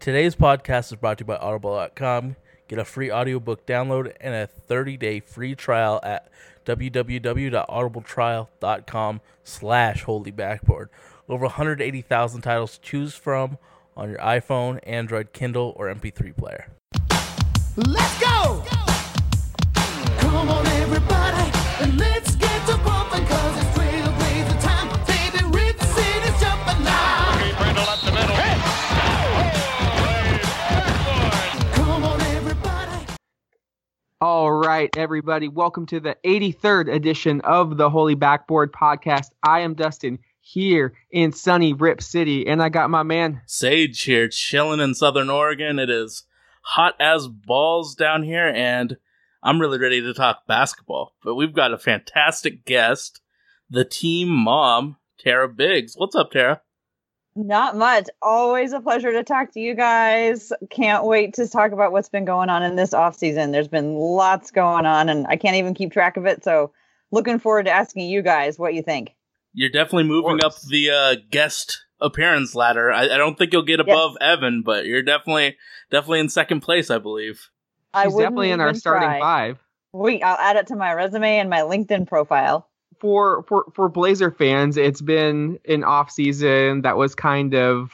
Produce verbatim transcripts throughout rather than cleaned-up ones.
Today's podcast is brought to you by audible dot com. Get a free audiobook download and a thirty-day free trial at w w w dot audible trial dot com slash holy backboard. Over one hundred eighty thousand titles to choose from on your iPhone, Android, Kindle, or M P three player. Let's go! Come on, everybody, and let's get to bumping, because it's Trailblazer time. Baby, Rip City's jumping now. Okay, Brandel up the middle. Hey! All right, everybody, welcome to the eighty-third edition of the Holy Backboard podcast. I am Dustin here in sunny Rip City, and I got my man Sage here, chilling in Southern Oregon. It is hot as balls down here, and I'm really ready to talk basketball. But we've got a fantastic guest, the team mom, Tara Biggs. What's up, Tara? Not much. Always a pleasure to talk to you guys. Can't wait to talk about what's been going on in this offseason. There's been lots going on, and I can't even keep track of it. So looking forward to asking you guys what you think. You're definitely moving up the uh, guest appearance ladder. I, I don't think you'll get above yes. Evan, but you're definitely definitely in second place, I believe. I He's definitely in our starting try. five. Wait, I'll add it to my resume and my LinkedIn profile. For, for for Blazer fans, it's been an off season that was kind of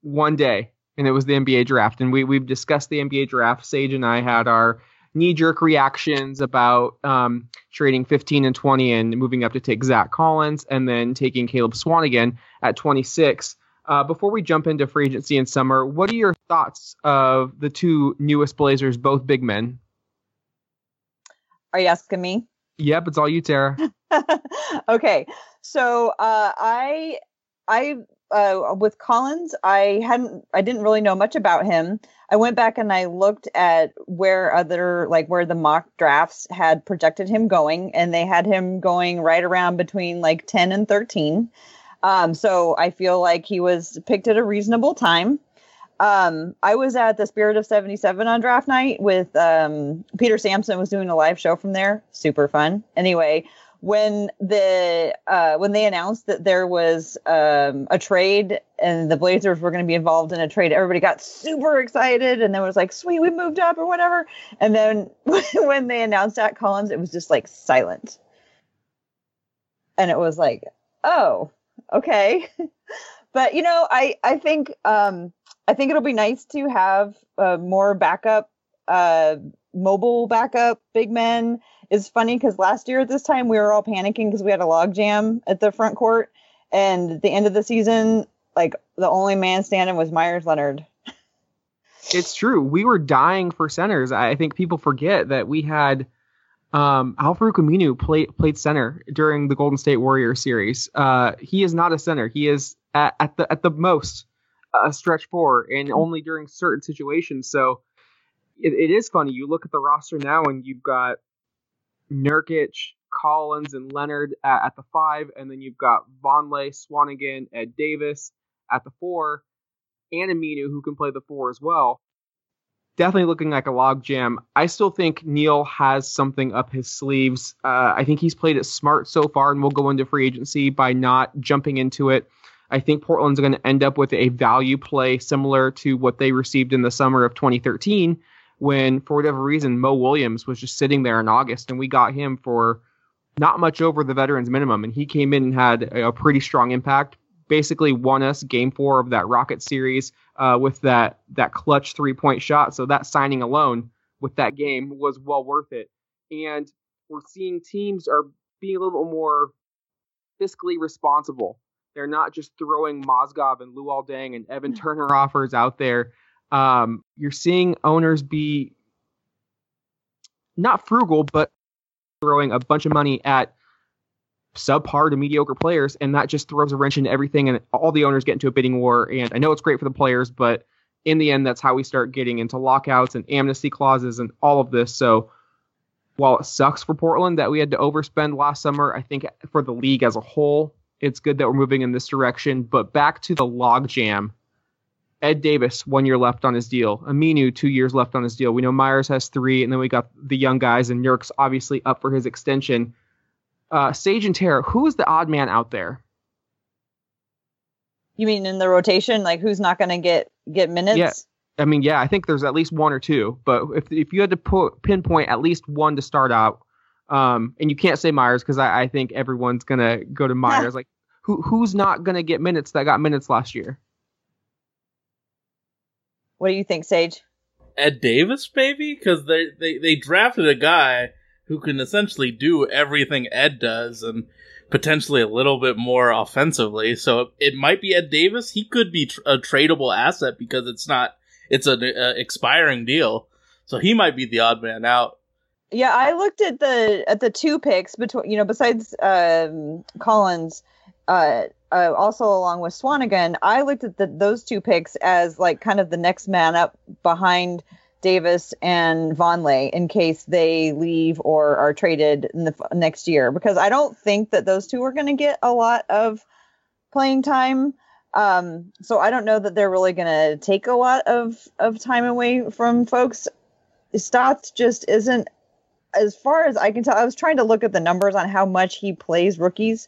one day, and it was the N B A draft. And we, we've discussed the N B A draft. Sage and I had our knee-jerk reactions about um, trading fifteen and twenty and moving up to take Zach Collins and then taking Caleb Swanigan at twenty-six. Uh, before we jump into free agency in summer, what are your thoughts of the two newest Blazers, both big men? Are you asking me? Yep, it's all you, Tara. Okay, so uh, I, I uh, with Collins, I hadn't, I didn't really know much about him. I went back and I looked at where other, like where the mock drafts had projected him going, and they had him going right around between like ten and thirteen. Um, so I feel like he was picked at a reasonable time. Um, I was at the Spirit of seventy-seven on draft night with um, Peter Sampson was doing a live show from there. Super fun. Anyway, when the uh, when they announced that there was um, a trade and the Blazers were going to be involved in a trade, everybody got super excited and then was like, sweet, we moved up or whatever. And then when they announced Zach Collins, it was just like silent. And it was like, oh, okay. But, you know, I, I think um, I think it'll be nice to have uh, more backup, uh, mobile backup big men. It's funny because last year at this time, we were all panicking because we had a log jam at the front court. And at the end of the season, like the only man standing was Myers Leonard. It's true. We were dying for centers. I think people forget that we had um, Alfred Camino play, played center during the Golden State Warriors series. Uh, he is not a center. He is at, at the at the most a stretch four, and only during certain situations. So it, it is funny. You look at the roster now, and you've got Nurkic, Collins, and Leonard at, at the five, and then you've got Vonleh, Swanigan, Ed Davis at the four, and Aminu, who can play the four as well. Definitely looking like a log jam. I still think Neil has something up his sleeves. Uh, I think he's played it smart so far, and we'll go into free agency by not jumping into it. I think Portland's going to end up with a value play similar to what they received in the summer of twenty thirteen, when, for whatever reason, Mo Williams was just sitting there in August, and we got him for not much over the veterans minimum, and he came in and had a pretty strong impact, basically won us game four of that Rocket series uh, with that that clutch three-point shot. So that signing alone with that game was well worth it. And we're seeing teams are being a little more fiscally responsible. They're not just throwing Mozgov and Luol Deng and Evan Turner offers out there. Um, you're seeing owners be not frugal, but throwing a bunch of money at subpar to mediocre players, and that just throws a wrench into everything, and all the owners get into a bidding war. And I know it's great for the players, but in the end, that's how we start getting into lockouts and amnesty clauses and all of this. So while it sucks for Portland that we had to overspend last summer, I think for the league as a whole, it's good that we're moving in this direction. But back to the logjam. Ed Davis, one year left on his deal. Aminu, two years left on his deal. We know Myers has three, and then we got the young guys, and Nurk's obviously up for his extension. Uh, Sage and Tara, who is the odd man out there? You mean in the rotation? Like, who's not going to get, get minutes? Yeah. I mean, yeah, I think there's at least one or two, but if if you had to put, pinpoint at least one to start out, um, and you can't say Myers because I, I think everyone's going to go to Myers. Yeah. Like, who who's not going to get minutes that got minutes last year? What do you think, Sage? Ed Davis, maybe? Because they, they, they drafted a guy who can essentially do everything Ed does and potentially a little bit more offensively. So it might be Ed Davis. He could be tr- a tradable asset because it's not It's an uh, expiring deal, so he might be the odd man out. Yeah, I looked at the at the two picks between, you know, besides um, Collins, uh, uh, also along with Swanigan, I looked at the, those two picks as like kind of the next man up behind Davis and Vonleh in case they leave or are traded in the f- next year, because I don't think that those two are going to get a lot of playing time. Um, so I don't know that they're really going to take a lot of, of time away from folks. Stotts just isn't, as far as I can tell. I was trying to look at the numbers on how much he plays rookies.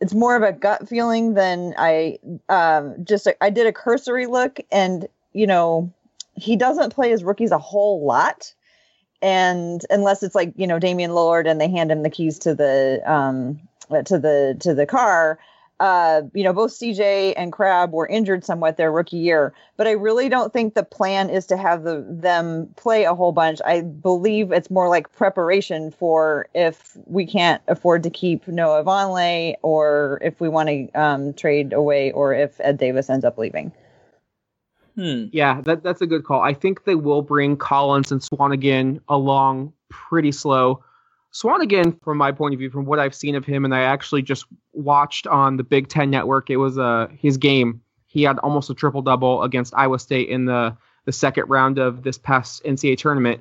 It's more of a gut feeling than I, um, just, I did a cursory look, and, you know, he doesn't play his rookies a whole lot. And unless it's like, you know, Damian Lillard and they hand him the keys to the, um, to the, to the car. Uh, you know, both C J and Crabbe were injured somewhat their rookie year, but I really don't think the plan is to have the, them play a whole bunch. I believe it's more like preparation for if we can't afford to keep Noah Vonleh, or if we want to um, trade away, or if Ed Davis ends up leaving. Hmm. Yeah, that, that's a good call. I think they will bring Collins and Swanigan along pretty slow. Swanigan, from my point of view, from what I've seen of him, and I actually just watched on the Big Ten Network, it was uh, his game. He had almost a triple-double against Iowa State in the, the second round of this past N C double A tournament.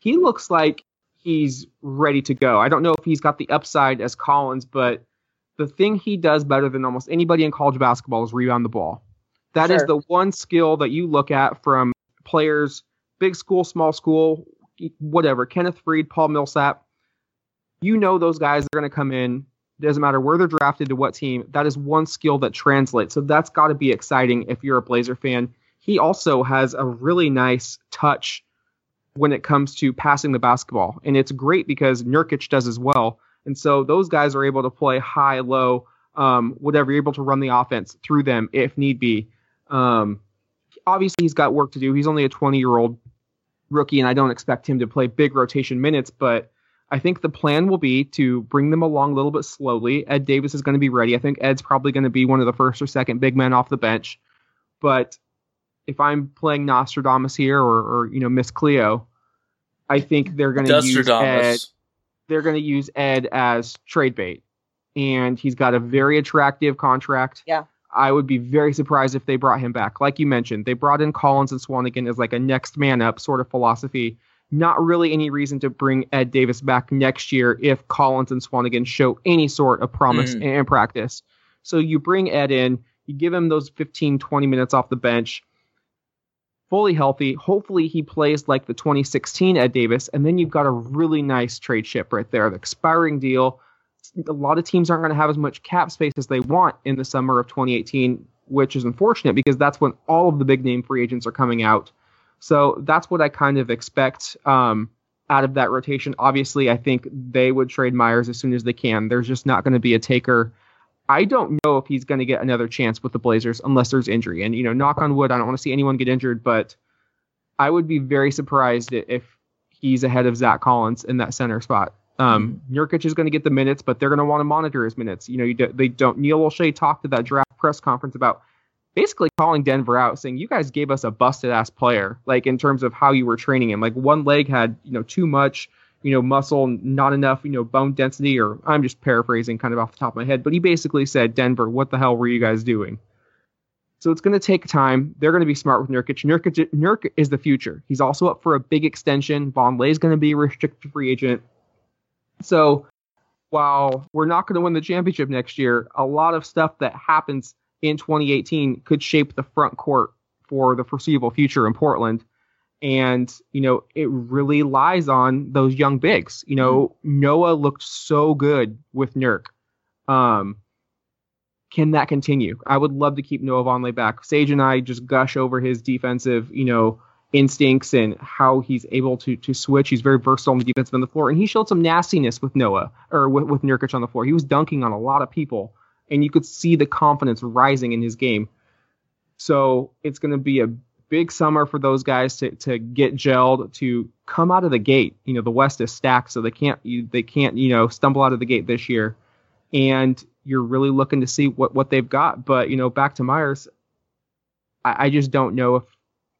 He looks like he's ready to go. I don't know if he's got the upside as Collins, but the thing he does better than almost anybody in college basketball is rebound the ball. That Sure. is the one skill that you look at from players, big school, small school, whatever, Kenneth Freed, Paul Millsap. You know those guys are going to come in. It doesn't matter where they're drafted to what team. That is one skill that translates. So that's got to be exciting if you're a Blazer fan. He also has a really nice touch when it comes to passing the basketball. And it's great because Nurkic does as well. And so those guys are able to play high, low, um, whatever. You're able to run the offense through them if need be. Um, obviously, he's got work to do. He's only a twenty-year-old rookie, and I don't expect him to play big rotation minutes, but I think the plan will be to bring them along a little bit slowly. Ed Davis is going to be ready. I think Ed's probably going to be one of the first or second big men off the bench. But if I'm playing Nostradamus here, or, or you know, Miss Cleo, I think they're going to use Ed. They're going to use Ed as trade bait, and he's got a very attractive contract. Yeah, I would be very surprised if they brought him back. Like you mentioned, they brought in Collins and Swanigan as like a next man up sort of philosophy. Not really any reason to bring Ed Davis back next year if Collins and Swanigan show any sort of promise mm. and practice. So you bring Ed in, you give him those fifteen, twenty minutes off the bench, fully healthy. Hopefully he plays like the twenty sixteen Ed Davis, and then you've got a really nice trade chip right there. The expiring deal, a lot of teams aren't going to have as much cap space as they want in the summer of twenty eighteen, which is unfortunate because that's when all of the big-name free agents are coming out. So that's what I kind of expect um, out of that rotation. Obviously, I think they would trade Myers as soon as they can. There's just not going to be a taker. I don't know if he's going to get another chance with the Blazers unless there's injury. And, you know, knock on wood, I don't want to see anyone get injured, but I would be very surprised if he's ahead of Zach Collins in that center spot. Um, Nurkic is going to get the minutes, but they're going to want to monitor his minutes. You know, you do, they don't. Neil O'Shea talked at that draft press conference about basically calling Denver out, saying you guys gave us a busted ass player, like in terms of how you were training him. Like one leg had, you know, too much, you know, muscle, not enough, you know, bone density, or I'm just paraphrasing kind of off the top of my head. But he basically said, Denver, what the hell were you guys doing? So it's going to take time. They're going to be smart with Nurkic. Nurkic, Nurkic is the future. He's also up for a big extension. Vonleh is going to be a restricted free agent. So while we're not going to win the championship next year, a lot of stuff that happens in twenty eighteen could shape the front court for the foreseeable future in Portland. And, you know, it really lies on those young bigs. You know, mm-hmm. Noah looked so good with Nurk. Um, Can that continue? I would love to keep Noah Vonleh back. Sage and I just gush over his defensive, you know, instincts and how he's able to to switch. He's very versatile on the defensive end of the floor, and he showed some nastiness with Noah or with, with Nurkic on the floor. He was dunking on a lot of people, and you could see the confidence rising in his game. So it's going to be a big summer for those guys to to get gelled, to come out of the gate. You know, the West is stacked, so they can't they can't you know stumble out of the gate this year, and you're really looking to see what, what they've got. But, you know, back to Myers, I, I just don't know if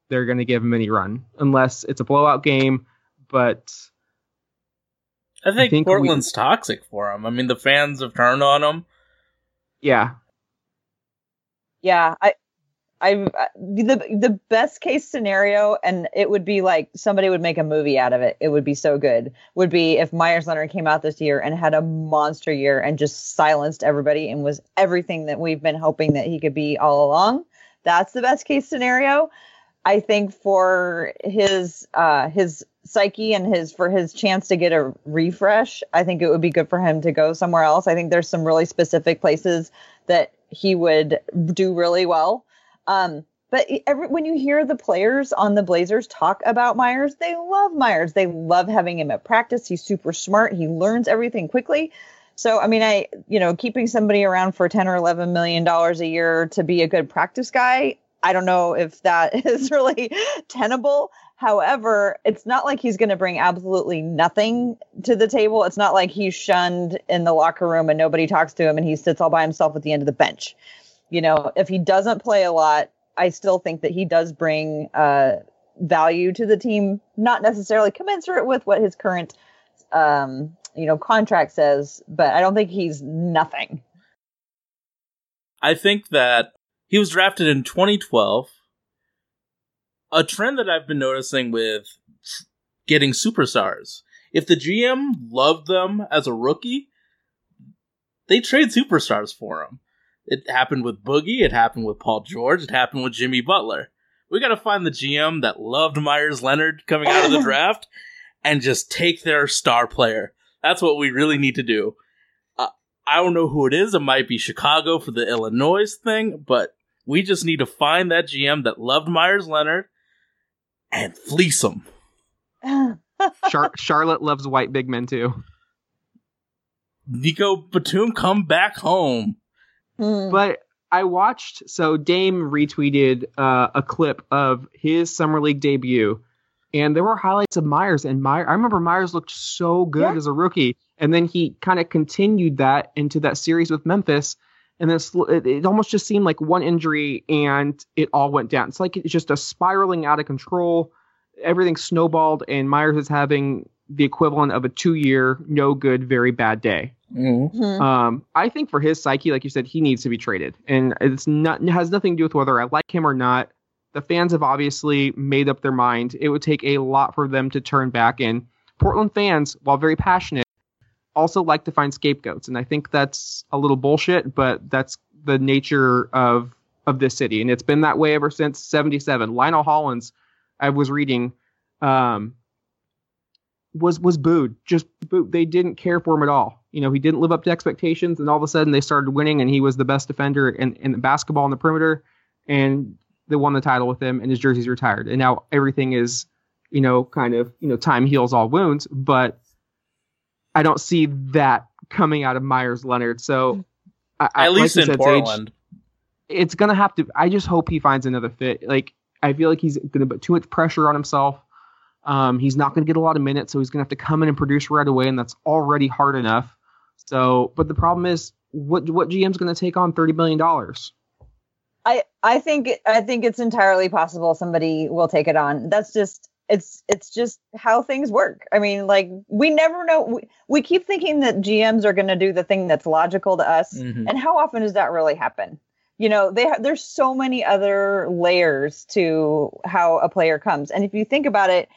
they're going to give him any run unless it's a blowout game. But I think, I think Portland's we, toxic for him. I mean, the fans have turned on him. Yeah. Yeah. I, I, the, the best case scenario, and it would be like somebody would make a movie out of it. It would be so good. Would be if Myers Leonard came out this year and had a monster year and just silenced everybody and was everything that we've been hoping that he could be all along. That's the best case scenario. I think for his, uh, his psyche and his, for his chance to get a refresh, I think it would be good for him to go somewhere else. I think there's some really specific places that he would do really well. Um, but every, when you hear the players on the Blazers talk about Myers, they love Myers. They love having him at practice. He's super smart. He learns everything quickly. So, I mean, I, you know, keeping somebody around for ten or eleven million dollars a year to be a good practice guy, I don't know if that is really tenable. However, it's not like he's going to bring absolutely nothing to the table. It's not like he's shunned in the locker room and nobody talks to him and he sits all by himself at the end of the bench. You know, if he doesn't play a lot, I still think that he does bring uh, value to the team, not necessarily commensurate with what his current, um, you know, contract says, but I don't think he's nothing. I think that he was drafted in twenty twelve. A trend that I've been noticing with getting superstars. If the G M loved them as a rookie, they trade superstars for him. It happened with Boogie. It happened with Paul George. It happened with Jimmy Butler. We got to find the G M that loved Myers Leonard coming out of the draft and just take their star player. That's what we really need to do. Uh, I don't know who it is. It might be Chicago for the Illinois thing, but we just need to find that G M that loved Myers Leonard and fleece him. Char- Charlotte loves white big men, too. Nico Batum, come back home. But I watched, so Dame retweeted uh, a clip of his Summer League debut, and there were highlights of Myers, and Myers, I remember Myers looked so good yeah. as a rookie, and then he kind of continued that into that series with Memphis, and then it, it almost just seemed like one injury, and it all went down. It's like it's just a spiraling out of control, everything snowballed, and Myers is having the equivalent of a two-year, no good, very bad day. Mm-hmm. Um, I think for his psyche, like you said, he needs to be traded, and it's not it has nothing to do with whether I like him or not. The fans have obviously made up their mind. It would take a lot for them to turn back, and Portland fans, while very passionate, also like to find scapegoats, and I think that's a little bullshit, but that's the nature of of this city, and it's been that way ever since seventy-seven. Lionel Hollins, I was reading, um, was was booed. Just booed. They didn't care for him at all. You know, he didn't live up to expectations, and all of a sudden they started winning, and he was the best defender in, in basketball on the perimeter, and they won the title with him, and his jersey's retired. And now everything is, you know, kind of, you know, time heals all wounds, but I don't see that coming out of Myers Leonard. So, I, at least in Portland, it's going to have to, I just hope he finds another fit. Like, I feel like he's going to put too much pressure on himself. Um, he's not going to get a lot of minutes, so he's going to have to come in and produce right away, and that's already hard enough. So, but the problem is, what what G M's going to take on thirty million dollars? I I think I think it's entirely possible somebody will take it on. That's just it's it's just how things work. I mean, like we never know. We, we keep thinking that G Ms are going to do the thing that's logical to us, mm-hmm. and how often does that really happen? You know, they ha- there's so many other layers to how a player comes, and if you think about it.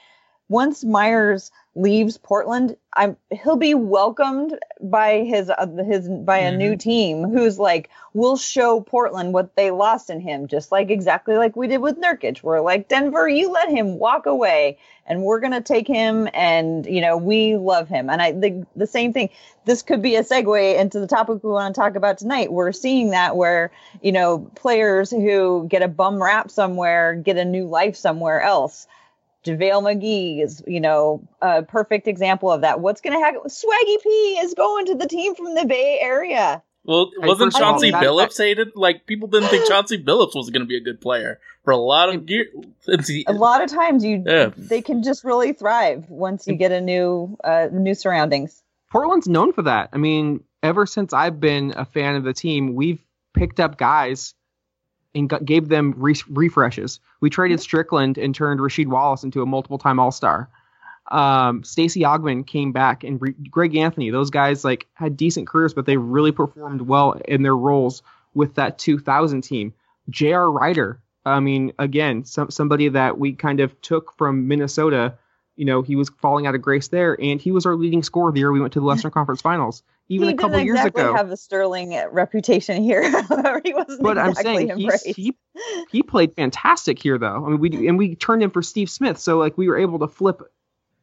once Myers leaves Portland, I'm he'll be welcomed by his uh, his by a mm-hmm. new team who's like, we'll show Portland what they lost in him, just like exactly like we did with Nurkic. We're like, Denver, you let him walk away, and we're gonna take him, and you know we love him. And I the the same thing. This could be a segue into the topic we want to talk about tonight. We're seeing that where you know players who get a bum rap somewhere get a new life somewhere else. JaVale McGee is, you know, a perfect example of that. What's going to happen? Swaggy P is going to the team from the Bay Area. Well, wasn't Chauncey Billups hated? Like, people didn't think Chauncey Billups was going to be a good player for a lot of years. A lot of times, you yeah. they can just really thrive once you get a new, uh, new surroundings. Portland's known for that. I mean, ever since I've been a fan of the team, we've picked up guys and gave them re- refreshes. We traded Strickland and turned Rasheed Wallace into a multiple-time All-Star. Um, Stacey Augmon came back, and re- Greg Anthony. Those guys like had decent careers, but they really performed well in their roles with that two thousand team. J R Rider, I mean, again, some, somebody that we kind of took from Minnesota. You know, he was falling out of grace there, and he was our leading scorer the year we went to the Western Conference Finals. Even he a couple didn't years exactly ago, have a sterling reputation here. He wasn't but exactly I'm saying embraced. He, he he played fantastic here, though. I mean, we and we turned him for Steve Smith, so like we were able to flip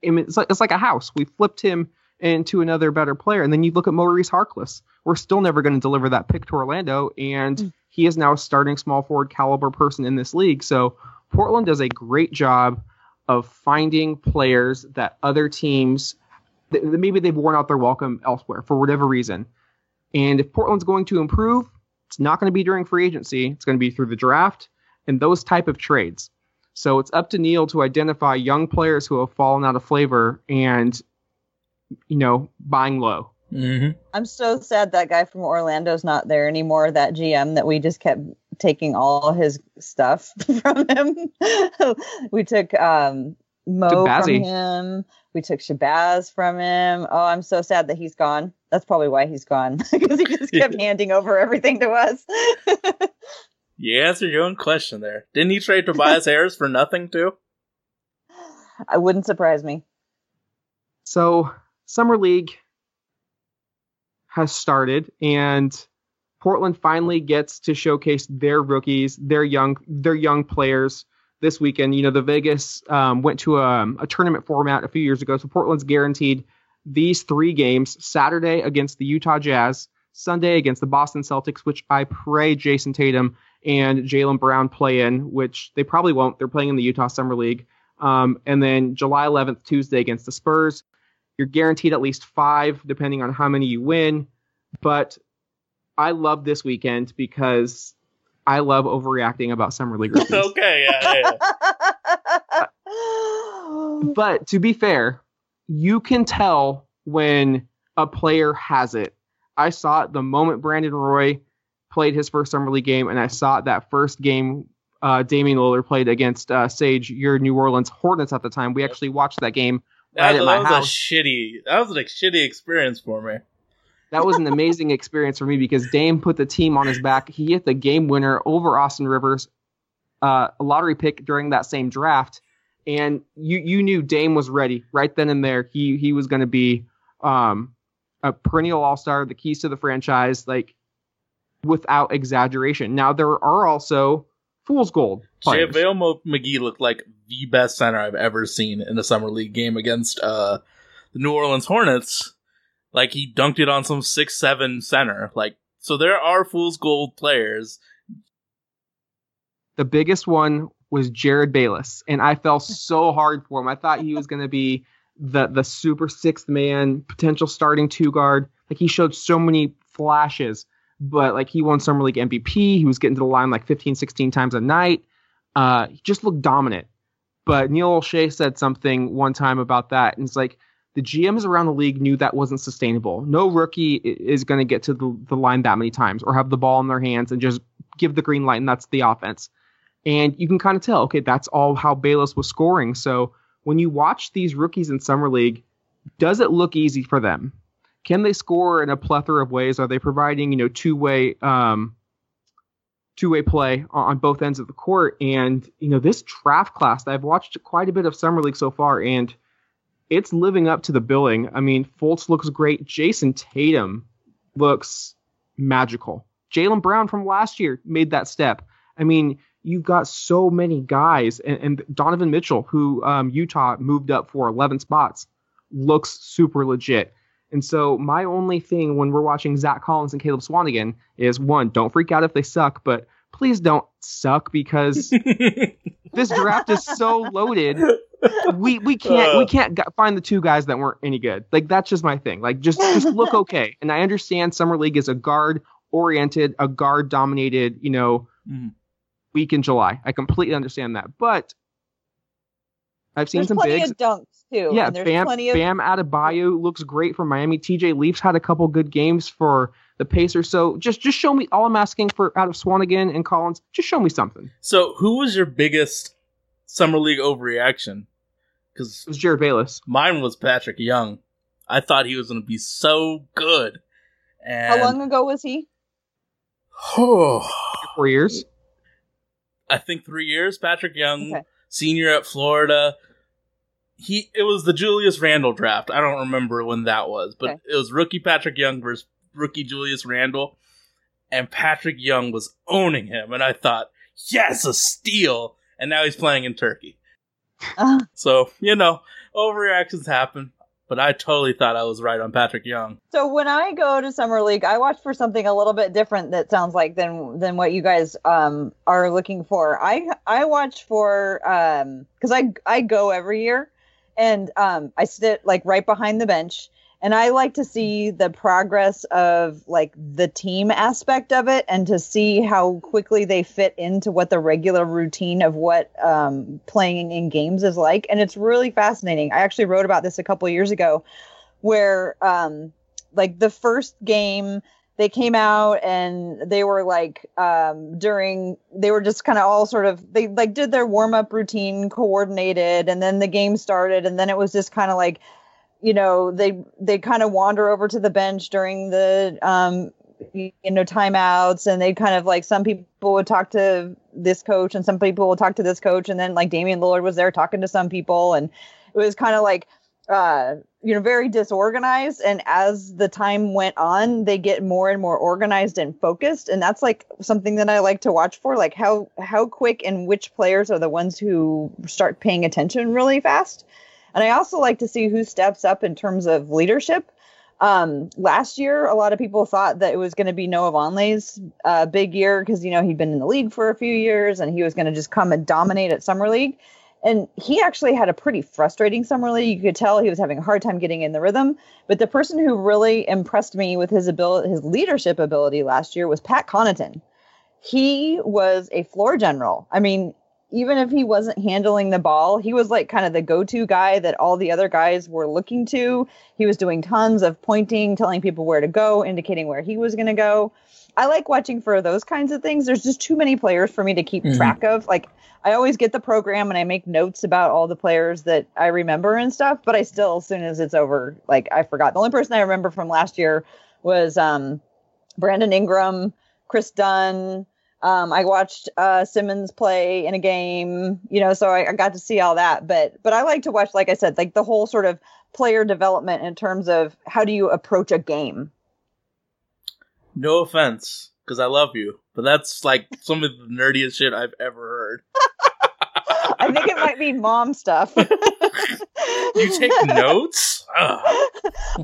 him. It's like it's like a house. We flipped him into another better player, and then you look at Maurice Harkless. We're still never going to deliver that pick to Orlando, and mm. he is now a starting small forward caliber person in this league. So Portland does a great job of finding players that other teams. Maybe they've worn out their welcome elsewhere for whatever reason. And if Portland's going to improve, it's not going to be during free agency. It's going to be through the draft and those type of trades. So it's up to Neil to identify young players who have fallen out of flavor and, you know, buying low. Mm-hmm. I'm so sad that guy from Orlando's not there anymore, that G M that we just kept taking all his stuff from him. We took um, Mo from him. We took Shabazz from him. Oh, I'm so sad that he's gone. That's probably why he's gone, because he just kept yeah. handing over everything to us. You answered your own question there. Didn't he trade Tobias Harris for nothing, too? I wouldn't surprise me. So, Summer League has started, and Portland finally gets to showcase their rookies, their young, their young players. This weekend, you know, the Vegas um, went to a, a tournament format a few years ago. So Portland's guaranteed these three games: Saturday against the Utah Jazz, Sunday against the Boston Celtics, which I pray Jason Tatum and Jaylen Brown play in, which they probably won't. They're playing in the Utah Summer League. Um, and then July eleventh, Tuesday against the Spurs. You're guaranteed at least five, depending on how many you win. But I love this weekend because I love overreacting about Summer League rookies. Okay, yeah, yeah. But to be fair, you can tell when a player has it. I saw it the moment Brandon Roy played his first Summer League game, and I saw it that first game uh, Damian Lillard played against uh, Sage, your New Orleans Hornets at the time. We actually watched that game right that, at my that was house. A shitty, that was a shitty experience for me. That was an amazing experience for me because Dame put the team on his back. He hit the game winner over Austin Rivers, uh, a lottery pick during that same draft. And you you knew Dame was ready right then and there. He he was going to be um, a perennial all-star, the keys to the franchise, like without exaggeration. Now, there are also fool's gold players. JaVale McGee looked like the best center I've ever seen in a Summer League game against uh, the New Orleans Hornets. Like, he dunked it on some six seven center. Like, so there are fool's gold players. The biggest one was Jerryd Bayless, and I fell so hard for him. I thought he was going to be the the super sixth man, potential starting two guard. Like, he showed so many flashes, but, like, he won Summer League M V P. He was getting to the line, like, fifteen, sixteen times a night. Uh, he just looked dominant. But Neil O'Shea said something one time about that, and it's like, the G Ms around the league knew that wasn't sustainable. No rookie is going to get to the, the line that many times or have the ball in their hands and just give the green light, and that's the offense. And you can kind of tell, okay, that's all how Bayless was scoring. So when you watch these rookies in Summer League, does it look easy for them? Can they score in a plethora of ways? Are they providing, you know, two-way um, two-way play on both ends of the court. And, you know, this draft class, I've watched quite a bit of Summer League so far, and it's living up to the billing. I mean, Fultz looks great. Jason Tatum looks magical. Jaylen Brown from last year made that step. I mean, you've got so many guys. And, and Donovan Mitchell, who um, Utah moved up for eleven spots, looks super legit. And so my only thing when we're watching Zach Collins and Caleb Swanigan is, one, don't freak out if they suck, but please don't suck because this draft is so loaded. We we can't uh. we can't find the two guys that weren't any good. Like, that's just my thing. Like, just just look okay. And I understand Summer League is a guard-oriented, a guard-dominated, you know, mm. week in July. I completely understand that. But I've seen there's some plenty bigs. Of dunks too. Yeah, and there's Bam, plenty of Bam Adebayo looks great for Miami. T J Leafs had a couple good games for the Pacers. So just just show me all I'm asking for out of Swanigan and Collins. Just show me something. So who was your biggest Summer League overreaction? Because it was Jerryd Bayless. Mine was Patrick Young. I thought he was going to be so good. And how long ago was he? Oh, four years. I think three years. Patrick Young, okay. Senior at Florida. He it was the Julius Randle draft. I don't remember when that was, but okay. It was rookie Patrick Young versus rookie Julius Randle, and Patrick Young was owning him, and I thought, yes, a steal. And now he's playing in Turkey. Uh. So, you know, overreactions happen, but I totally thought I was right on Patrick Young. So when I go to Summer League, I watch for something a little bit different that sounds like than than what you guys um, are looking for. I I watch for um, because I I go every year. And um, I sit like right behind the bench, and I like to see the progress of like the team aspect of it, and to see how quickly they fit into what the regular routine of what um, playing in games is like. And it's really fascinating. I actually wrote about this a couple of years ago, where um, like the first game they came out and they were like um, during they were just kind of all sort of they like did their warm up routine coordinated, and then the game started, and then it was just kind of like, you know, they they kind of wander over to the bench during the um, you know timeouts, and they kind of like some people would talk to this coach and some people would talk to this coach, and then like Damian Lillard was there talking to some people, and it was kind of like. Uh, you know, very disorganized. And as the time went on, they get more and more organized and focused. And that's like something that I like to watch for, like how, how quick and which players are the ones who start paying attention really fast. And I also like to see who steps up in terms of leadership. Um, last year, a lot of people thought that it was going to be Noah Vonleh's uh, big year because, you know, he'd been in the league for a few years and he was going to just come and dominate at Summer League. And he actually had a pretty frustrating Summer League. You could tell he was having a hard time getting in the rhythm. But the person who really impressed me with his ability, his leadership ability last year was Pat Connaughton. He was a floor general. I mean, even if he wasn't handling the ball, he was like kind of the go-to guy that all the other guys were looking to. He was doing tons of pointing, telling people where to go, indicating where he was going to go. I like watching for those kinds of things. There's just too many players for me to keep mm-hmm. track of. Like, I always get the program and I make notes about all the players that I remember and stuff, but I still, as soon as it's over, like I forgot. The only person I remember from last year was um, Brandon Ingram, Chris Dunn. Um, I watched uh, Simmons play in a game, you know, so I, I got to see all that. But but I like to watch, like I said, like the whole sort of player development in terms of how do you approach a game. No offense, because I love you, but that's like some of the nerdiest shit I've ever heard. I think it might be mom stuff. You take notes? Ugh.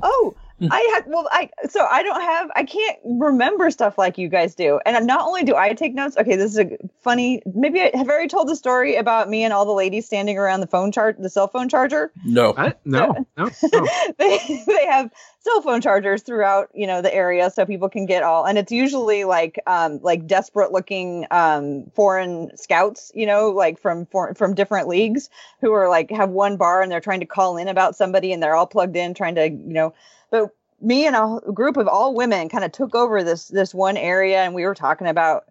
Oh, I have. Well, I so I don't have. I can't remember stuff like you guys do. And not only do I take notes. Okay, this is a funny. Maybe I have already told the story about me and all the ladies standing around the phone char- the cell phone charger. No, I, no, no. no. they they have cell phone chargers throughout, you know, the area, so people can get all. And it's usually like um like desperate looking um foreign scouts, you know, like from for, from different leagues who are like have one bar and they're trying to call in about somebody and they're all plugged in trying to, you know. But me and a group of all women kind of took over this this one area, and we were talking about,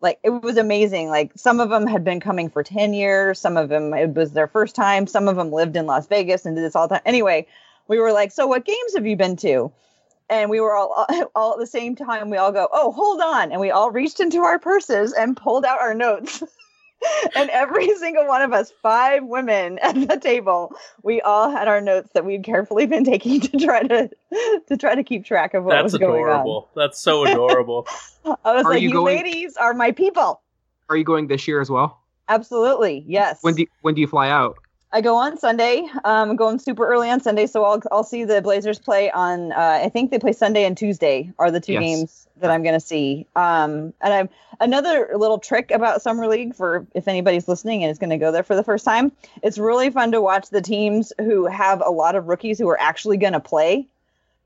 like, it was amazing. Like, some of them had been coming for ten years. Some of them, it was their first time. Some of them lived in Las Vegas and did this all the time. Anyway, we were like, so what games have you been to? And we were all, all at the same time, we all go, oh, hold on. And we all reached into our purses and pulled out our notes. And every single one of us, five women at the table, we all had our notes that we'd carefully been taking to try to to try to keep track of what That's was adorable. going on. That's so adorable. I was are like, you, you going... ladies are my people. Are you going this year as well? Absolutely, yes. When do you, when do you fly out? I go on Sunday. Um, I'm going super early on Sunday, so I'll I'll see the Blazers play on. Uh, I think they play Sunday and Tuesday are the two yes. games that I'm going to see. Um, and I'm another little trick about Summer League for if anybody's listening and is going to go there for the first time. It's really fun to watch the teams who have a lot of rookies who are actually going to play,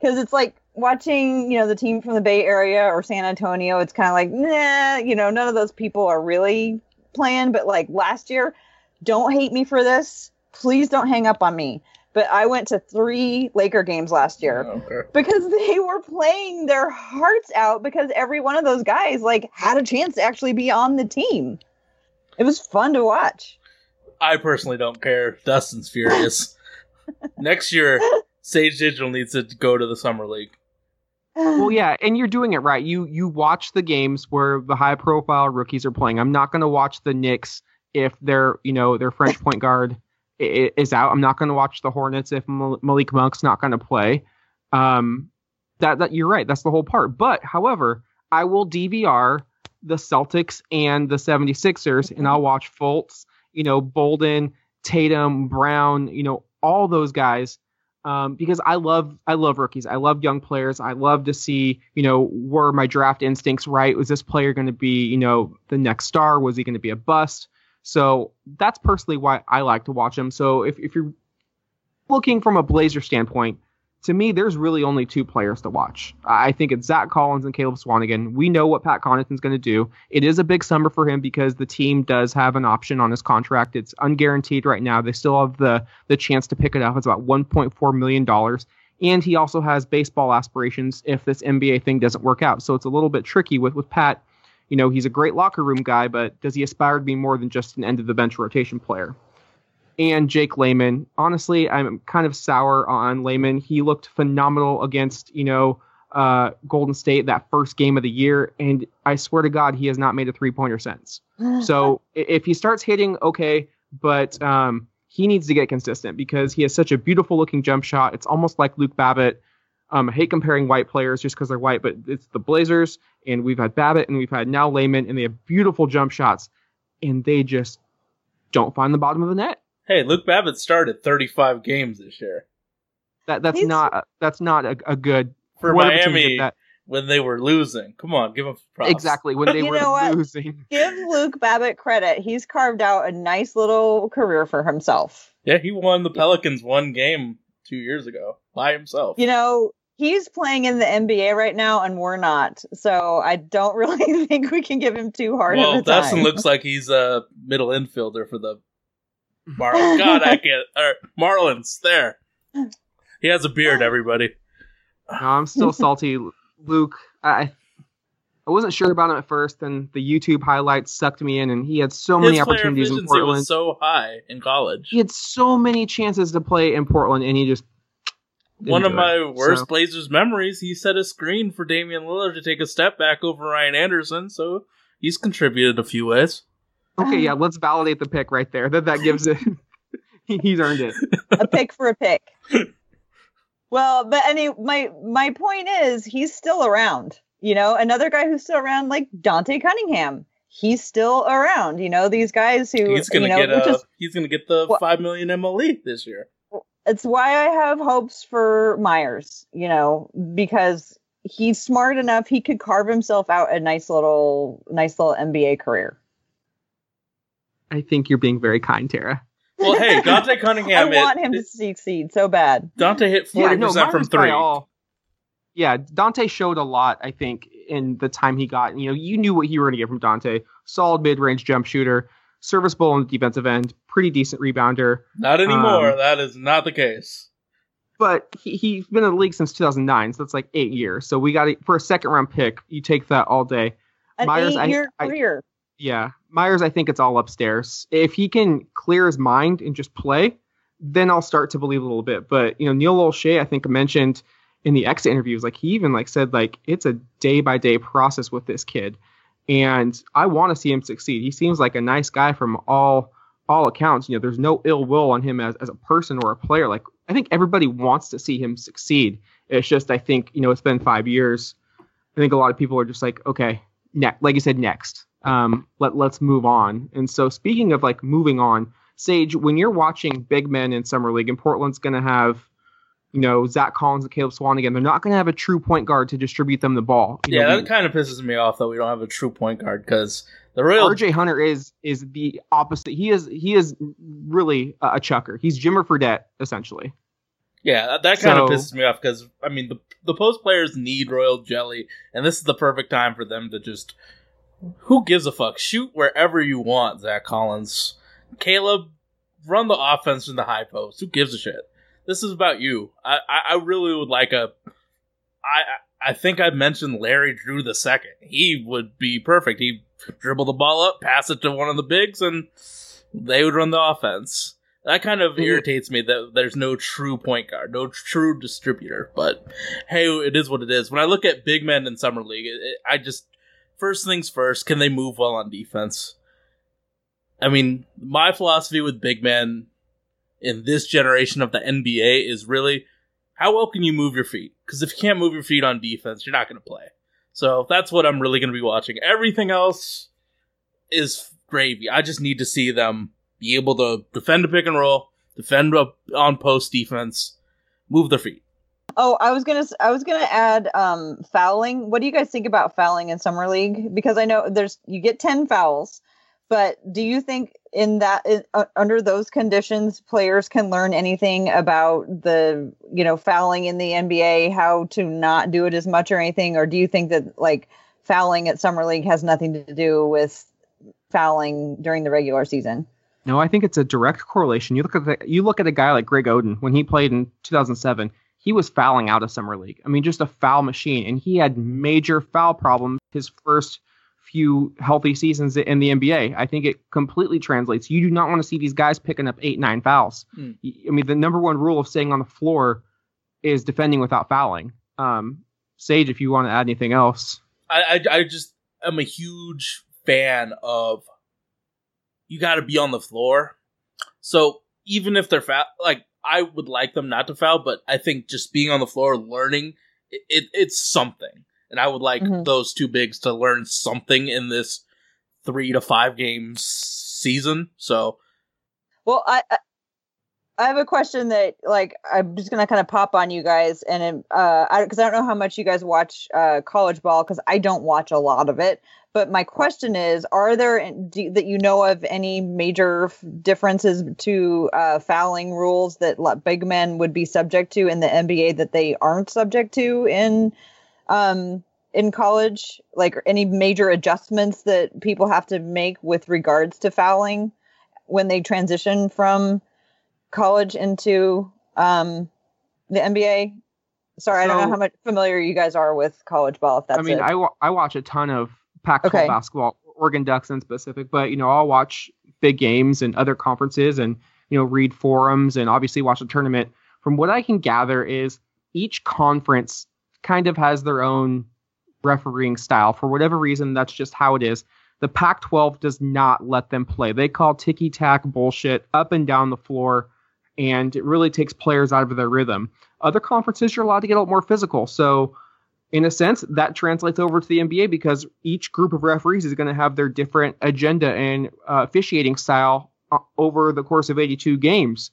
because it's like watching you know the team from the Bay Area or San Antonio. It's kind of like nah, you know, none of those people are really playing. But like last year, don't hate me for this. Please don't hang up on me. But I went to three Laker games last year oh, okay. because they were playing their hearts out because every one of those guys like had a chance to actually be on the team. It was fun to watch. I personally don't care. Dustin's furious. Next year, Sage Digital needs to go to the Summer League. Well, yeah, and you're doing it right. You you watch the games where the high-profile rookies are playing. I'm not going to watch the Knicks if they're, you know, their French point guard is out. I'm not going to watch the Hornets if Malik Monk's not going to play. Um, that that you're right. That's the whole part. But, however, I will D V R the Celtics and the seventy-sixers, and I'll watch Fultz, you know, Bolden, Tatum, Brown, you know, all those guys, um, because I love I love rookies. I love young players. I love to see, you know, were my draft instincts right? Was this player going to be, you know, the next star? Was he going to be a bust? So that's personally why I like to watch them. So if, if you're looking from a Blazer standpoint, to me, there's really only two players to watch. I think it's Zach Collins and Caleb Swanigan. We know what Pat Connaughton's going to do. It is a big summer for him because the team does have an option on his contract. It's unguaranteed right now. They still have the the chance to pick it up. It's about one point four million dollars. And he also has baseball aspirations if this N B A thing doesn't work out. So it's a little bit tricky with, with Pat. You know, he's a great locker room guy, but does he aspire to be more than just an end-of-the-bench rotation player? And Jake Layman. Honestly, I'm kind of sour on Layman. He looked phenomenal against, you know, uh, Golden State that first game of the year, and I swear to God, he has not made a three-pointer since. So if he starts hitting, okay, but um, he needs to get consistent because he has such a beautiful-looking jump shot. It's almost like Luke Babbitt. Um, I hate comparing white players just because they're white, but it's the Blazers, and we've had Babbitt, and we've had now Layman, and they have beautiful jump shots, and they just don't find the bottom of the net. Hey, Luke Babbitt started thirty-five games this year. That that's He's... not that's not a, a good for Miami that. When they were losing. Come on, give them props. Exactly when they you were losing. Give Luke Babbitt credit. He's carved out a nice little career for himself. Yeah, he won the Pelicans one game two years ago by himself. You know. He's playing in the N B A right now, and we're not. So I don't really think we can give him too hard well, of a time. Well, Dustin looks like he's a middle infielder for the Marlins. God, I can't. Or Marlins, there. He has a beard, everybody. No, I'm still salty. Luke, I I wasn't sure about him at first, and the YouTube highlights sucked me in, and he had so His many opportunities in Portland. His player efficiency was so high in college. He had so many chances to play in Portland, and he just... One of my it, worst so. Blazers memories, he set a screen for Damian Lillard to take a step back over Ryan Anderson, so he's contributed a few ways. Okay, yeah, let's validate the pick right there. That that gives it. He's earned it. A pick for a pick. Well, but any my my point is he's still around. You know, another guy who's still around, like Dante Cunningham, he's still around. You know, these guys who he's gonna you know, get a, just, he's gonna get the well, five million M L E this year. It's why I have hopes for Myers, you know, because he's smart enough. He could carve himself out a nice little, nice little N B A career. I think you're being very kind, Tara. Well, hey, Dante Cunningham. I hit, want him it, to succeed so bad. Dante hit forty yeah, no, percent from three. All, yeah, Dante showed a lot. I think in the time he got, you know, you knew what you were going to get from Dante. Solid mid-range jump shooter. Serviceable on the defensive end, pretty decent rebounder. Not anymore. Um, that is not the case. But he, he's been in the league since two thousand nine, so that's like eight years. So we got it for a second round pick. You take that all day. An Myers, eight year I, career. I, yeah. Myers, I think it's all upstairs. If he can clear his mind and just play, then I'll start to believe a little bit. But, you know, Neil O'Shea, I think, mentioned, in the exit interviews, like he even like said, like, it's a day by day process with this kid. And I want to see him succeed. He seems like a nice guy from all all accounts. You know, there's no ill will on him as, as a person or a player. Like, I think everybody wants to see him succeed. It's just, I think, you know, it's been five years. I think a lot of people are just like, okay, ne- like you said, next. Um, let, let's move on. And so speaking of like moving on, Sage, when you're watching big men in Summer League, and Portland's going to have, you know, Zach Collins and Caleb Swanigan, they're not going to have a true point guard to distribute them the ball. You yeah, know, that we, kind of pisses me off that we don't have a true point guard, because the real R J Hunter is is the opposite. He is he is really a, a chucker. He's Jimmer Fredette, essentially. Yeah, that, that kind so, of pisses me off because, I mean, the the post players need royal jelly, and this is the perfect time for them to just, who gives a fuck? Shoot wherever you want, Zach Collins. Caleb, run the offense in the high post. Who gives a shit? This is about you. I, I, I really would like a... I, I think I mentioned Larry Drew the second. He would be perfect. He'd dribble the ball up, pass it to one of the bigs, and they would run the offense. That kind of irritates me that there's no true point guard, no true distributor. But, hey, it is what it is. When I look at big men in Summer League, it, it, I just... First things first, can they move well on defense? I mean, my philosophy with big men in this generation of the N B A is really, how well can you move your feet? Because if you can't move your feet on defense, you're not going to play. So that's what I'm really going to be watching. Everything else is gravy. I just need to see them be able to defend a pick and roll, defend a on-post defense, move their feet. Oh, I was gonna, I was gonna add um, fouling. What do you guys think about fouling in Summer League? Because I know there's, you get ten fouls, but do you think in that in, uh, under those conditions, players can learn anything about the, you know, fouling in the N B A, how to not do it as much or anything? Or do you think that like fouling at Summer League has nothing to do with fouling during the regular season? No, I think it's a direct correlation. You look at the, you look at a guy like Greg Oden when he played in two thousand seven. He was fouling out of Summer League. I mean, just a foul machine. And he had major foul problems his first few healthy seasons in the N B A. I think it completely translates. You do not want to see these guys picking up eight, nine fouls. Mm. I mean, the number one rule of staying on the floor is defending without fouling. Um, Sage, if you want to add anything else. I, I, I just am a huge fan of, you got to be on the floor. So even if they're foul, like, I would like them not to foul, but I think just being on the floor, learning, it, it it's something. And I would like mm-hmm. those two bigs to learn something in this three to five game season. So, well, I I have a question that, like, I'm just gonna kind of pop on you guys, and uh, I, because I don't know how much you guys watch uh, college ball, because I don't watch a lot of it. But my question is, are there, do, that you know of, any major f- differences to uh, fouling rules that l- big men would be subject to in the N B A that they aren't subject to in um, in college? Like, any major adjustments that people have to make with regards to fouling when they transition from college into um, the N B A? Sorry, so, I don't know how much familiar you guys are with college ball. If that's I mean, it. I, w- I watch a ton of Pac twelve okay. basketball, Oregon Ducks in specific, but, you know, I'll watch big games and other conferences and, you know, read forums and obviously watch the tournament. From what I can gather is each conference kind of has their own refereeing style. For whatever reason, that's just how it is. The Pac twelve does not let them play. They call ticky-tack bullshit up and down the floor, and it really takes players out of their rhythm. Other conferences, you're allowed to get a lot more physical, so... in a sense, that translates over to the N B A because each group of referees is going to have their different agenda and uh, officiating style over the course of eighty-two games.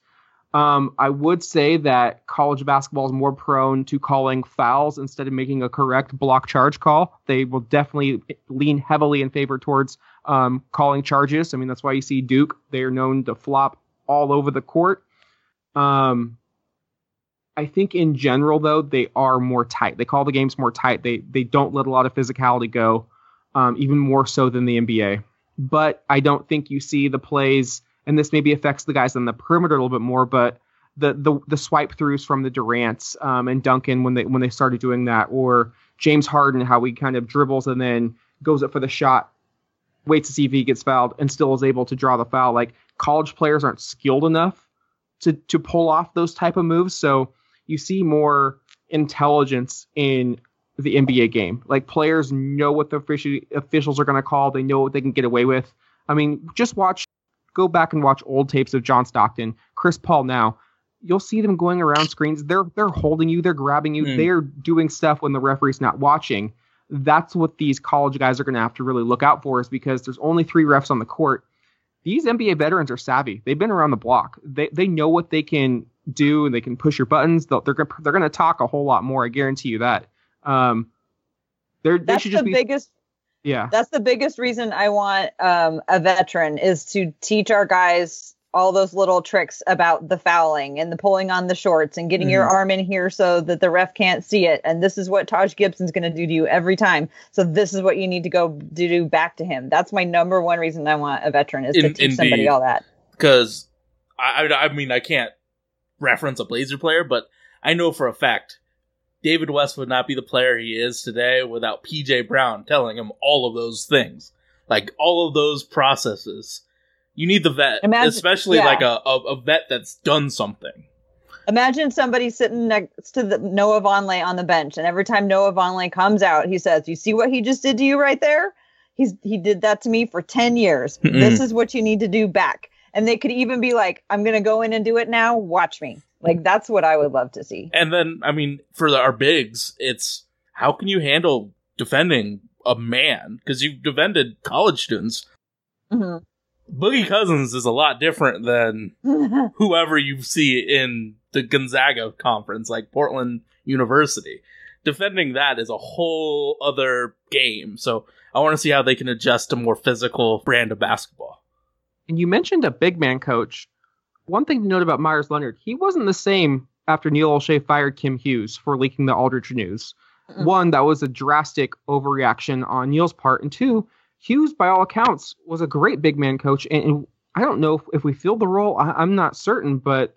Um, I would say that college basketball is more prone to calling fouls instead of making a correct block charge call. They will definitely lean heavily in favor towards um, calling charges. I mean, that's why you see Duke. They are known to flop all over the court. Um I think in general, though, they are more tight. They call the games more tight. They they don't let a lot of physicality go, um, even more so than the N B A. But I don't think you see the plays, and this maybe affects the guys on the perimeter a little bit more, but the the, the swipe throughs from the Durants um, and Duncan when they when they started doing that, or James Harden, how he kind of dribbles and then goes up for the shot, waits to see if he gets fouled, and still is able to draw the foul. Like, college players aren't skilled enough to to pull off those type of moves, so... you see more intelligence in the N B A game. Like, players know what the offici- officials are going to call. They know what they can get away with. I mean, just watch, go back and watch old tapes of John Stockton, Chris Paul now. You'll see them going around screens. They're they're holding you. They're grabbing you. Mm. They're doing stuff when the referee's not watching. That's what these college guys are going to have to really look out for, is because there's only three refs on the court. These N B A veterans are savvy. They've been around the block. They they know what they can do, and they can push your buttons. They'll, they're they're going to talk a whole lot more. I guarantee you that. Um, they're they that's should just the be, biggest. Yeah, that's the biggest reason I want um, a veteran, is to teach our guys all those little tricks about the fouling and the pulling on the shorts and getting mm-hmm. your arm in here so that the ref can't see it. And this is what Taj Gibson's going to do to you every time. So this is what you need to go do back to him. That's my number one reason I want a veteran, is to in, teach indeed. somebody all that. Because I, I mean, I can't reference a Blazer player, but I know for a fact David West would not be the player he is today without P J Brown telling him all of those things, like all of those processes. You need the vet, Imagine, especially yeah. like a, a, a vet that's done something. Imagine somebody sitting next to the Noah Vonleh on the bench, and every time Noah Vonleh comes out, he says, "You see what he just did to you right there? He's he did that to me for ten years. Mm-mm. This is what you need to do back." And they could even be like, "I'm going to go in and do it now. Watch me." Like, that's what I would love to see. And then, I mean, for the, our bigs, it's how can you handle defending a man? Because you've defended college students. Mm-hmm. Boogie Cousins is a lot different than whoever you see in the Gonzaga conference, like Portland University. Defending that is a whole other game. So I want to see how they can adjust to more physical brand of basketball. And you mentioned a big man coach. One thing to note about Myers Leonard, he wasn't the same after Neil O'Shea fired Kim Hughes for leaking the Aldridge news. Mm-hmm. One, that was a drastic overreaction on Neil's part. And two, Hughes, by all accounts, was a great big man coach, and, and I don't know if, if we filled the role. I, I'm not certain, but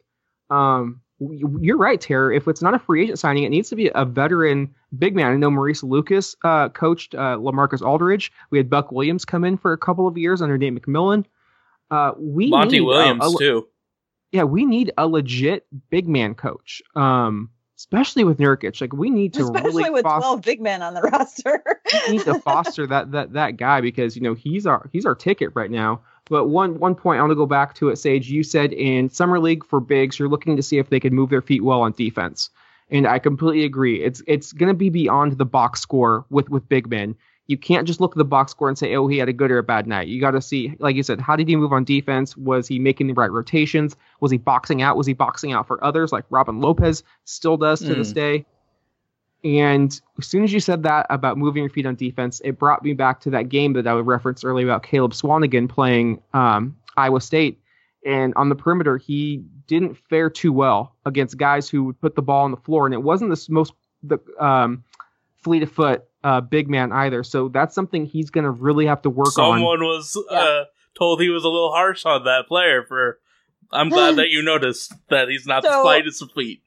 um, you're right, Tara. If it's not a free agent signing, it needs to be a veteran big man. I know Maurice Lucas uh, coached uh, LaMarcus Aldridge. We had Buck Williams come in for a couple of years under Nate McMillan. Uh, we Monty need, Williams, um, a, too. Yeah, we need a legit big man coach, um, especially with Nurkic. Like, we need to especially really with foster, twelve big men on the roster. We need to foster that that that guy, because, you know, he's our he's our ticket right now. But one one point I want to go back to it, Sage. You said in summer league for bigs, you're looking to see if they can move their feet well on defense, and I completely agree. It's it's going to be beyond the box score with with big men. You can't just look at the box score and say, oh, he had a good or a bad night. You got to see, like you said, how did he move on defense? Was he making the right rotations? Was he boxing out? Was he boxing out for others, like Robin Lopez still does to mm. this day? And as soon as you said that about moving your feet on defense, it brought me back to that game that I referenced earlier about Caleb Swanigan playing um, Iowa State. And on the perimeter, he didn't fare too well against guys who would put the ball on the floor. And it wasn't the most the um, fleet of foot Uh, big man either, so that's something he's going to really have to work Someone on. Someone was yeah. uh, told he was a little harsh on that player. For I'm glad that you noticed that he's not so, the slightest of feet.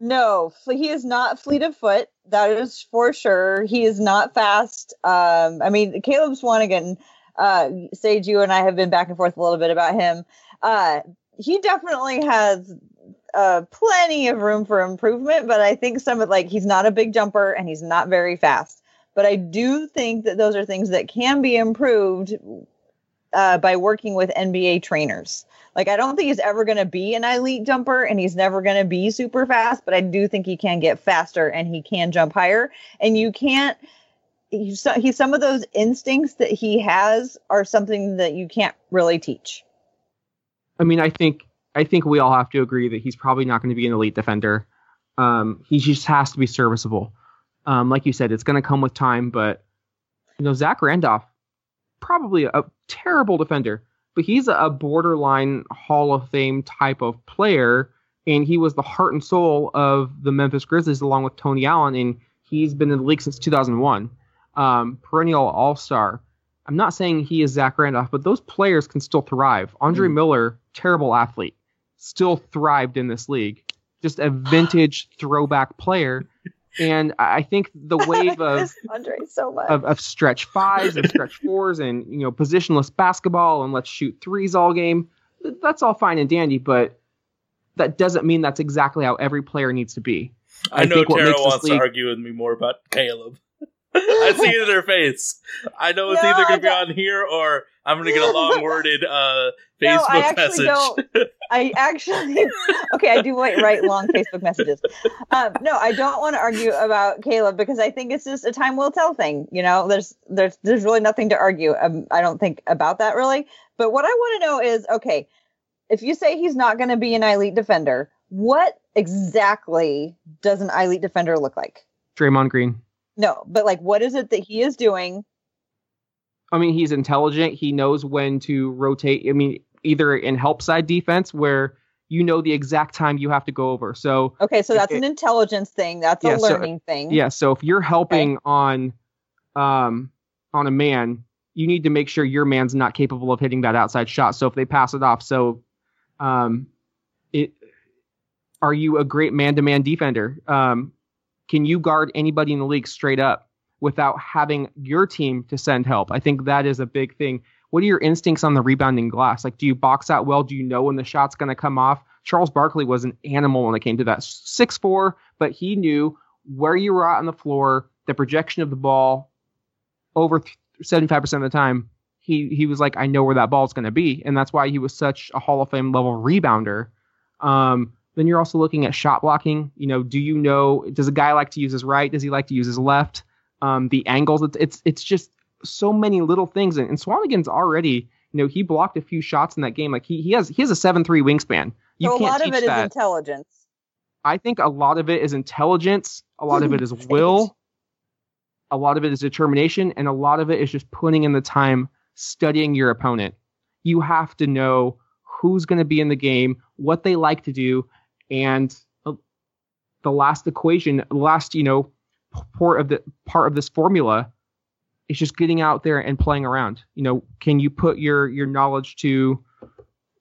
No, he is not fleet of foot. That is for sure. He is not fast. Um, I mean, Caleb Swanigan, uh, Sage, you and I have been back and forth a little bit about him. Uh, he definitely has Uh, plenty of room for improvement, but I think some of like he's not a big jumper and he's not very fast. But I do think that those are things that can be improved uh, by working with N B A trainers. Like, I don't think he's ever going to be an elite jumper and he's never going to be super fast, but I do think he can get faster and he can jump higher. And you can't, he, he some of those instincts that he has are something that you can't really teach. I mean, I think. I think we all have to agree that he's probably not going to be an elite defender. Um, he just has to be serviceable. Um, like you said, it's going to come with time, but, you know, Zach Randolph, probably a, a terrible defender, but he's a borderline Hall of Fame type of player. And he was the heart and soul of the Memphis Grizzlies along with Tony Allen. And he's been in the league since two thousand one, um, perennial all-star. I'm not saying he is Zach Randolph, but those players can still thrive. Andre mm. Miller, terrible athlete, still thrived in this league. Just a vintage throwback player. And I think the wave of Andre so much of, of stretch fives and stretch fours and, you know, positionless basketball and let's shoot threes all game, that's all fine and dandy, but that doesn't mean that's exactly how every player needs to be. I, I know Tara wants league... to argue with me more about Caleb. I see it in her face. I know it's no, either going to be on here or I'm going to get a long-worded uh, Facebook no, I actually message. Don't. I actually... Okay, I do write, write long Facebook messages. Um, no, I don't want to argue about Caleb because I think it's just a time-will-tell thing. You know, there's there's there's really nothing to argue, um, I don't think, about that really. But what I want to know is, okay, if you say he's not going to be an elite defender, what exactly does an elite defender look like? Draymond Green. No, but like, what is it that he is doing? I mean, he's intelligent. He knows when to rotate. I mean, either in help side defense where you know the exact time you have to go over. So okay, so that's it, an intelligence thing. That's yeah, a learning so, thing. Yeah. So if you're helping okay. on, um, on a man, you need to make sure your man's not capable of hitting that outside shot. So if they pass it off, so, um, it. Are you a great man-to-man defender? Um, Can you guard anybody in the league straight up without having your team to send help? I think that is a big thing. What are your instincts on the rebounding glass? Like, do you box out well? Do you know when the shot's going to come off? Charles Barkley was an animal when it came to that. six foot four, but he knew where you were at on the floor, the projection of the ball, over seventy-five percent of the time. He, he was like, I know where that ball's going to be, and that's why he was such a Hall of Fame level rebounder. Um, Then you're also looking at shot blocking. You know, do you know, does a guy like to use his right? Does he like to use his left? Um, the angles, it's, it's it's just so many little things. And, and Swanigan's already, you know, he blocked a few shots in that game. Like he he has he has a seven three wingspan. You so a can't lot of it that. Is intelligence. I think a lot of it is intelligence. A lot of it is will. A lot of it is determination. And a lot of it is just putting in the time, studying your opponent. You have to know who's going to be in the game, what they like to do. And the last equation, last, you know, part of the part of this formula is just getting out there and playing around. You know, can you put your your knowledge to,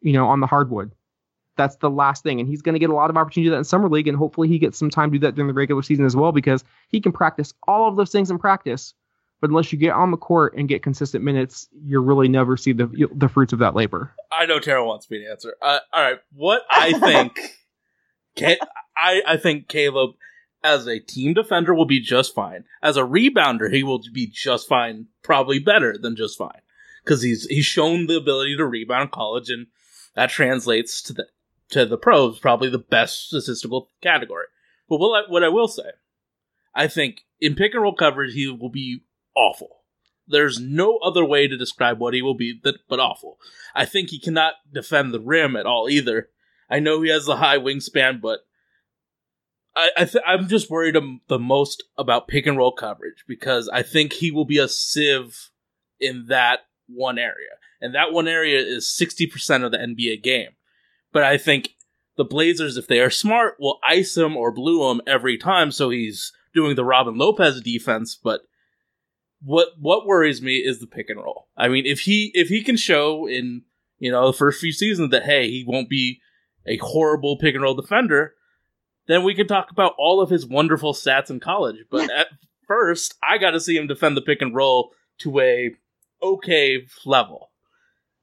you know, on the hardwood? That's the last thing. And he's going to get a lot of opportunity to do that in summer league. And hopefully he gets some time to do that during the regular season as well, because he can practice all of those things in practice. But unless you get on the court and get consistent minutes, you'll really never see the the fruits of that labor. I know Tara wants me to answer. Uh, all right. What I think... I, I think Caleb, as a team defender, will be just fine. As a rebounder, he will be just fine, probably better than just fine. Because he's he's shown the ability to rebound in college, and that translates to the to the pros, probably the best statistical category. But what I, what I will say, I think in pick-and-roll coverage, he will be awful. There's no other way to describe what he will be that, but awful. I think he cannot defend the rim at all either. I know he has a high wingspan, but I, I th- I'm just worried the most about pick-and-roll coverage because I think he will be a sieve in that one area. And that one area is sixty percent of the N B A game. But I think the Blazers, if they are smart, will ice him or blue him every time, so he's doing the Robin Lopez defense. But what what worries me is the pick-and-roll. I mean, if he if he can show in, you know, the first few seasons that, hey, he won't be a horrible pick-and-roll defender, then we can talk about all of his wonderful stats in college. But at first, I got to see him defend the pick-and-roll to a okay level.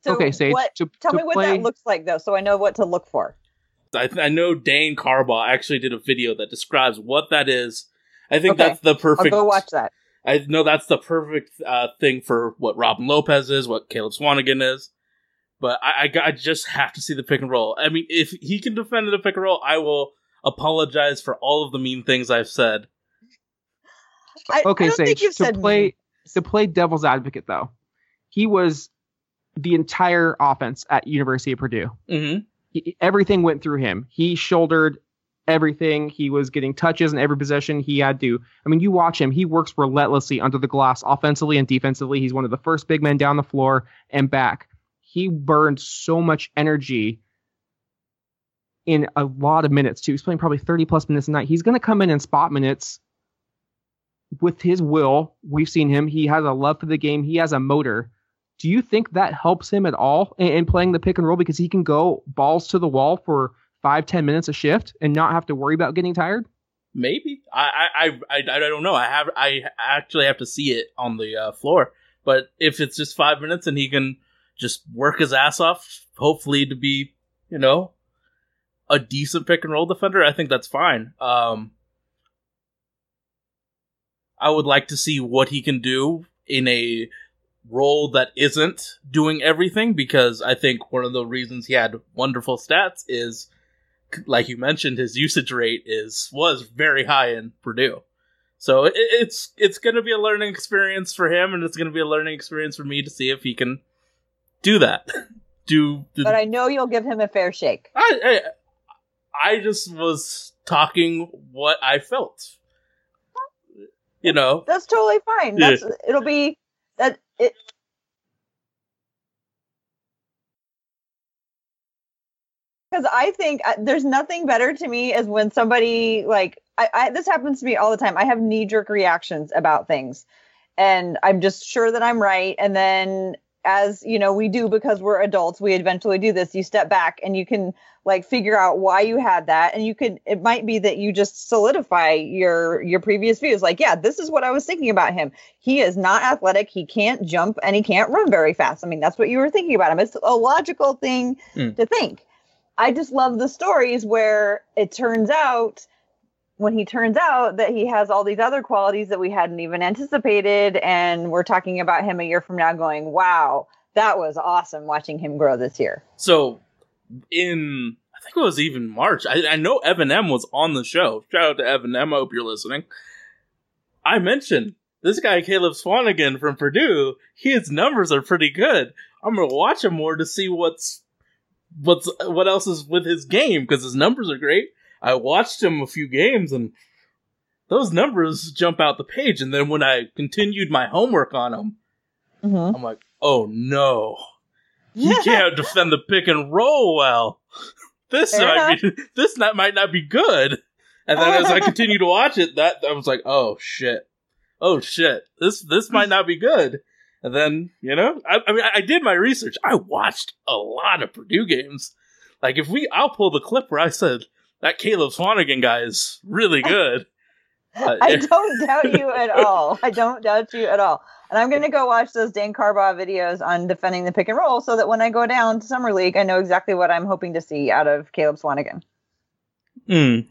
So okay, Sage, what, to, tell to me what play... that looks like, though, so I know what to look for. I, th- I know Dane Carbaugh actually did a video that describes what that is. I think okay. that's the perfect... I'll go watch that. I know that's the perfect uh, thing for what Robin Lopez is, what Caleb Swanigan is. But I, I, I just have to see the pick and roll. I mean, if he can defend the pick and roll, I will apologize for all of the mean things I've said. I, okay, I don't Sage, think you've to said play mean. To play devil's advocate, though, he was the entire offense at University of Purdue. Mm-hmm. He, everything went through him. He shouldered everything. He was getting touches in every possession he had to. I mean, you watch him. He works relentlessly under the glass, offensively and defensively. He's one of the first big men down the floor and back. He burned so much energy in a lot of minutes, too. He's playing probably thirty-plus minutes a night. He's going to come in in spot minutes with his will. We've seen him. He has a love for the game. He has a motor. Do you think that helps him at all in, in playing the pick and roll? Because he can go balls to the wall for five, ten minutes a shift and not have to worry about getting tired? Maybe. I I, I, I don't know. I have I actually have to see it on the uh, floor. But if it's just five minutes and he can just work his ass off, hopefully to be, you know, a decent pick and roll defender, I think that's fine. Um, I would like to see what he can do in a role that isn't doing everything, because I think one of the reasons he had wonderful stats is, like you mentioned, his usage rate is was very high in Purdue. So it, it's it's going to be a learning experience for him, and it's going to be a learning experience for me to see if he can do that. do, do But I know you'll give him a fair shake. I, I I just was talking what I felt. You know, that's totally fine. That's yeah. it'll be that it. Because I think uh, there's nothing better to me is when somebody like I, I this happens to me all the time. I have knee jerk reactions about things, and I'm just sure that I'm right. And then, as you know, we do because we're adults, we eventually do this. You step back and you can like figure out why you had that. And you could, it might be that you just solidify your, your previous views. Like, yeah, this is what I was thinking about him. He is not athletic. He can't jump and he can't run very fast. I mean, that's what you were thinking about him. It's a logical thing mm. to think. I just love the stories where it turns out when he turns out that he has all these other qualities that we hadn't even anticipated. And we're talking about him a year from now going, wow, that was awesome watching him grow this year. So in, I think it was even March, I, I know Evan M was on the show. Shout out to Evan M. I hope you're listening. I mentioned this guy, Caleb Swanigan from Purdue. His numbers are pretty good. I'm going to watch him more to see what's, what's, what else is with his game, because his numbers are great. I watched him a few games, and those numbers jump out the page. And then when I continued my homework on him, mm-hmm. I'm like, oh, no. He can't defend the pick and roll well. This might be, this not, might not be good. And then as I continued to watch it, that I was like, oh, shit. Oh, shit. This this might not be good. And then, you know, I, I mean, I did my research. I watched a lot of Purdue games. Like, if we, I'll pull the clip where I said, that Caleb Swanigan guy is really good. Uh, I don't doubt you at all. I don't doubt you at all. And I'm going to go watch those Dan Carbaugh videos on defending the pick and roll so that when I go down to Summer League, I know exactly what I'm hoping to see out of Caleb Swanigan. Mm.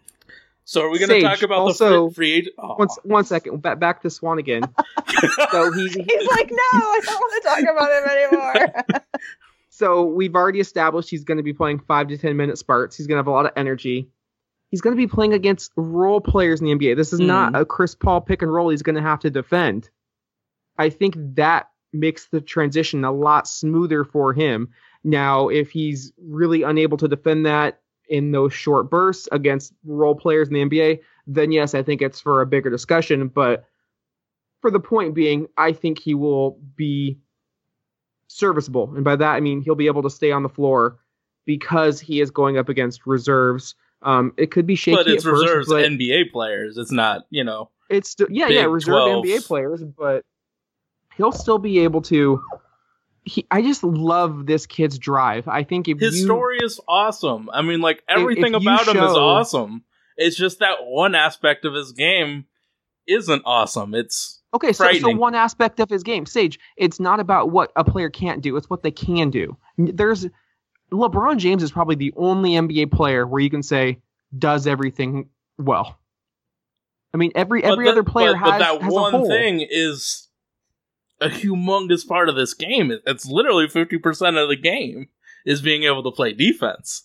So are we going to talk about also, the free agent? One, one second. Back, back to Swanigan. so he, He's like, no, I don't want to talk about him anymore. So we've already established he's going to be playing five to ten minute spurts. He's going to have a lot of energy. He's going to be playing against role players in the N B A. This is mm. not a Chris Paul pick and roll he's going to have to defend. I think that makes the transition a lot smoother for him. Now, if he's really unable to defend that in those short bursts against role players in the N B A, then yes, I think it's for a bigger discussion. But for the point being, I think he will be serviceable. And by that, I mean he'll be able to stay on the floor because he is going up against reserves. Um, it could be shaky, but it's at first, reserves but N B A players. It's not, you know, it's still, yeah, yeah, reserve N B A players, but he'll still be able to. He, I just love this kid's drive. I think if his you, story is awesome. I mean, like everything if, if about show, him is awesome. It's just that one aspect of his game isn't awesome. It's okay. So, so one aspect of his game, Sage. It's not about what a player can't do. It's what they can do. There's. LeBron James is probably the only N B A player where you can say does everything well. I mean, every every but other player but, has, but that has one a hole. Thing is a humongous part of this game. It's literally fifty percent of the game is being able to play defense.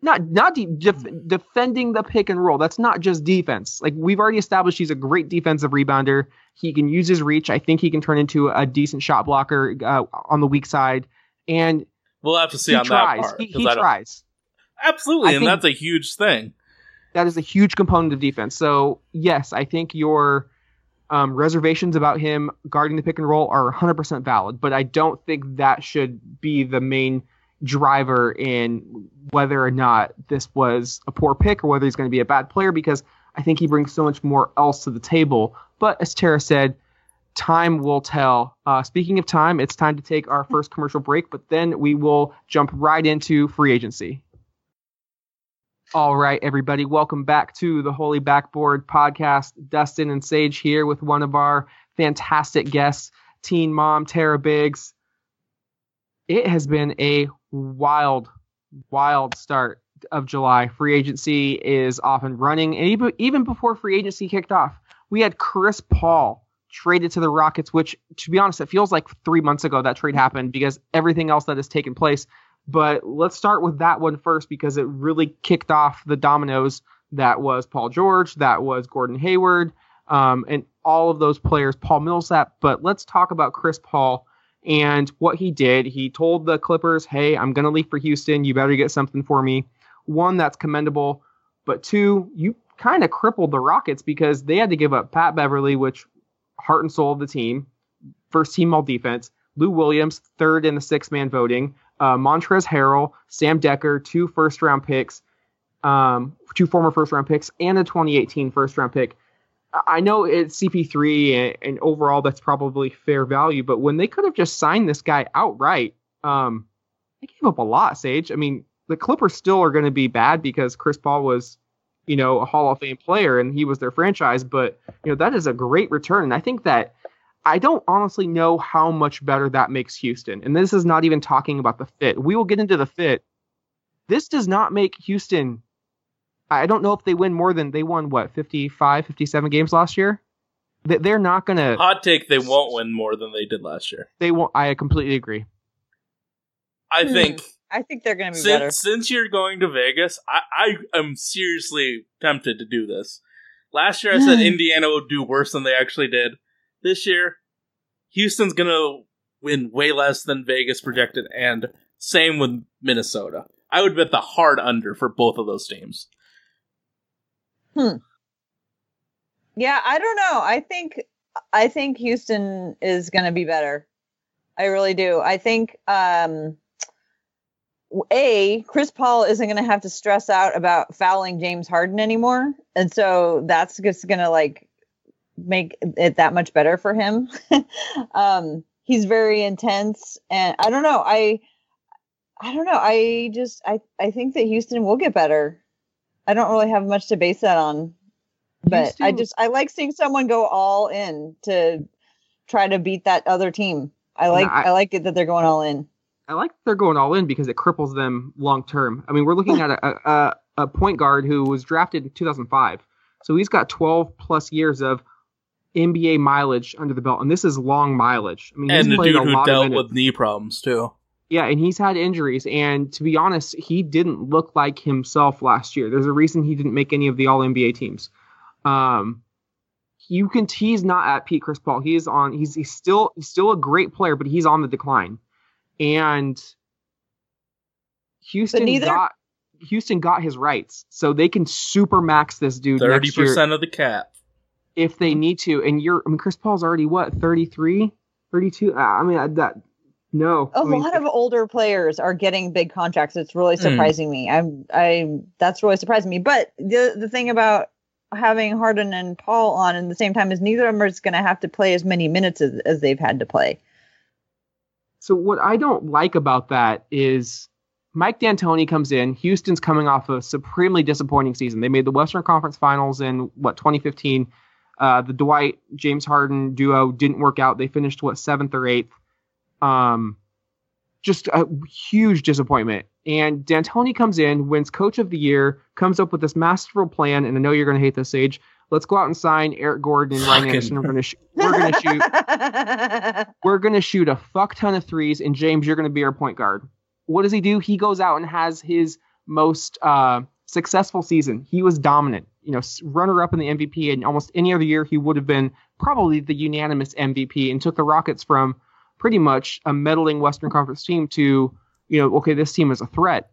Not not de- def- defending the pick and roll. That's not just defense. Like we've already established, he's a great defensive rebounder. He can use his reach. I think he can turn into a decent shot blocker uh, on the weak side, and we'll have to see he on tries. that part. He, he tries. Absolutely, and that's a huge thing. That is a huge component of defense. So, yes, I think your um, reservations about him guarding the pick and roll are one hundred percent valid, but I don't think that should be the main driver in whether or not this was a poor pick or whether he's going to be a bad player, because I think he brings so much more else to the table. But as Tara said, time will tell. Uh, speaking of time, it's time to take our first commercial break, but then we will jump right into free agency. All right, everybody, welcome back to the Holy Backboard podcast. Dustin and Sage here with one of our fantastic guests, teen mom Tara Biggs. It has been a wild, wild start of July, free agency is off and running. And even, even before free agency kicked off, we had Chris Paul traded to the Rockets, which, to be honest, it feels like three months ago that trade happened because everything else that has taken place. But let's start with that one first because it really kicked off the dominoes. That was Paul George. That was Gordon Hayward. Um, and all of those players, Paul Millsap. But let's talk about Chris Paul and what he did. He told the Clippers, hey, I'm going to leave for Houston. You better get something for me. One, that's commendable. But two, you kind of crippled the Rockets because they had to give up Pat Beverly, which heart and soul of the team. First team all defense. Lou Williams, third in the six-man voting. Uh, Montrezl Harrell, Sam Decker, two first-round picks. Um, two former first-round picks, and a twenty eighteen first-round pick. I know it's C P three, and, and overall that's probably fair value, but when they could have just signed this guy outright, um, they gave up a lot, Sage. I mean, the Clippers still are going to be bad because Chris Paul was, you know, a Hall of Fame player, and he was their franchise, but, you know, that is a great return, and I think that I don't honestly know how much better that makes Houston, and this is not even talking about the fit. We will get into the fit. This does not make Houston... I don't know if they win more than they won, what, fifty-five, fifty-seven games last year? They're not going to... Hot take, they won't win more than they did last year. They won't. I completely agree. I think... I think they're going to be since, better. Since you're going to Vegas, I, I am seriously tempted to do this. Last year I said Indiana would do worse than they actually did. This year, Houston's going to win way less than Vegas projected, and same with Minnesota. I would bet the hard under for both of those teams. Hmm. Yeah, I don't know. I think I think Houston is going to be better. I really do. I think, um, A, Chris Paul isn't going to have to stress out about fouling James Harden anymore. And so that's just going to, like, make it that much better for him. um, he's very intense. And I don't know. I I don't know. I just I, I think that Houston will get better. I don't really have much to base that on, but Houston. I just, I like seeing someone go all in to try to beat that other team. I like, no, I, I like it that they're going all in. I like that they're going all in because it cripples them long-term. I mean, we're looking at a, a, a point guard who was drafted in two thousand five. So he's got twelve plus years of N B A mileage under the belt. And this is long mileage. I mean, and he's the dude who dealt with knee problems too. Yeah, and he's had injuries, and to be honest, he didn't look like himself last year. There's a reason he didn't make any of the All N B A teams. Um, you can he's not at peak Chris Paul. He is on. He's he's still he's still a great player, but he's on the decline. And Houston neither- got Houston got his rights, so they can super max this dude. Thirty percent of the cap, if they need to. And you're I mean Chris Paul's already what thirty-three, thirty-two. I mean that. No, a I mean, lot of older players are getting big contracts. It's really surprising mm. me. I'm, I, that's really surprising me. But the the thing about having Harden and Paul on at the same time is neither of them is going to have to play as many minutes as, as they've had to play. So what I don't like about that is Mike D'Antoni comes in. Houston's coming off a supremely disappointing season. They made the Western Conference Finals in what twenty fifteen. Uh, the Dwight James Harden duo didn't work out. They finished what seventh or eighth. Um, just a huge disappointment. And D'Antoni comes in, wins Coach of the Year, comes up with this masterful plan. And I know you're going to hate this, Sage. Let's go out and sign Eric Gordon and Ryan Anderson. We're going to sh- we're going to shoot. We're going to shoot a fuck ton of threes. And James, you're going to be our point guard. What does he do? He goes out and has his most uh, successful season. He was dominant. You know, runner-up in the M V P. And almost any other year, he would have been probably the unanimous M V P. And took the Rockets from pretty much a meddling Western Conference team to, you know, okay, this team is a threat.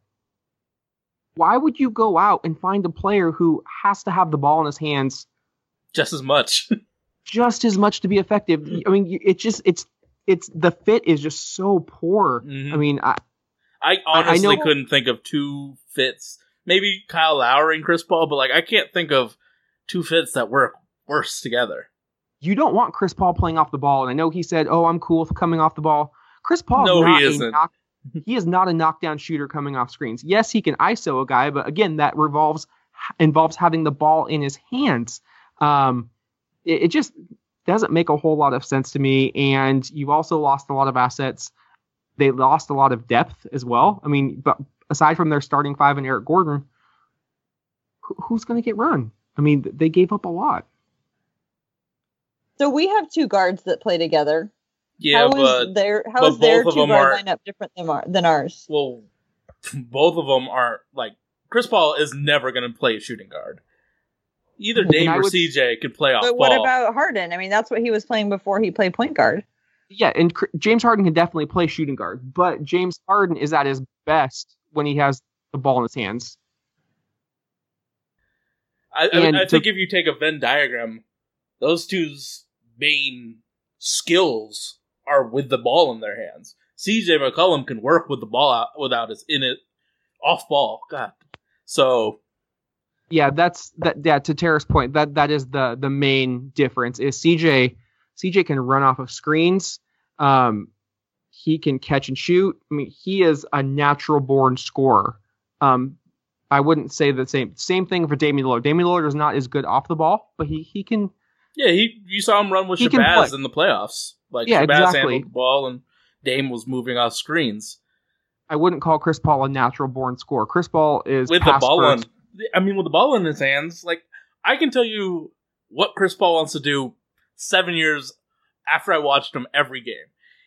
Why would you go out and find a player who has to have the ball in his hands just as much, just as much to be effective? I mean, it just, it's, it's, the fit is just so poor. Mm-hmm. I mean, I, I honestly I know, couldn't think of two fits, maybe Kyle Lowry and Chris Paul, but like, I can't think of two fits that work worse together. You don't want Chris Paul playing off the ball. And I know he said, oh, I'm cool for coming off the ball. Chris Paul no, not he isn't. A knock, he is not a knockdown shooter coming off screens. Yes, he can I S O a guy, but again, that revolves involves having the ball in his hands. Um, it, it just doesn't make a whole lot of sense to me. And you've also lost a lot of assets. They lost a lot of depth as well. I mean, but aside from their starting five and Eric Gordon, who's going to get run? I mean, they gave up a lot. So we have two guards that play together. Yeah, how but, is their, how but is their two guard are, lineup different than, our, than ours? Well, both of them are, like, Chris Paul is never going to play a shooting guard. Either Dame or would, C J could play off but ball. But what about Harden? I mean, that's what he was playing before he played point guard. Yeah, and C- James Harden can definitely play shooting guard, but James Harden is at his best when he has the ball in his hands. I, I, I think to, if you take a Venn diagram, those two's main skills are with the ball in their hands. C J McCollum can work with the ball out, without his in it off ball. God, so. Yeah, that's that. Yeah, to Tara's point, that that is the the main difference. Is C J C J can run off of screens. Um, he can catch and shoot. I mean, he is a natural born scorer. Um, I wouldn't say the same same thing for Damian Lillard. Damian Lillard is not as good off the ball, but he he can. Yeah, he you saw him run with Shabazz in the playoffs. Like yeah, Shabazz exactly. handled the ball, and Dame was moving off screens. I wouldn't call Chris Paul a natural born scorer. Chris Paul is with the ball on. I mean, with the ball in his hands, like, I can tell you what Chris Paul wants to do seven years after I watched him every game.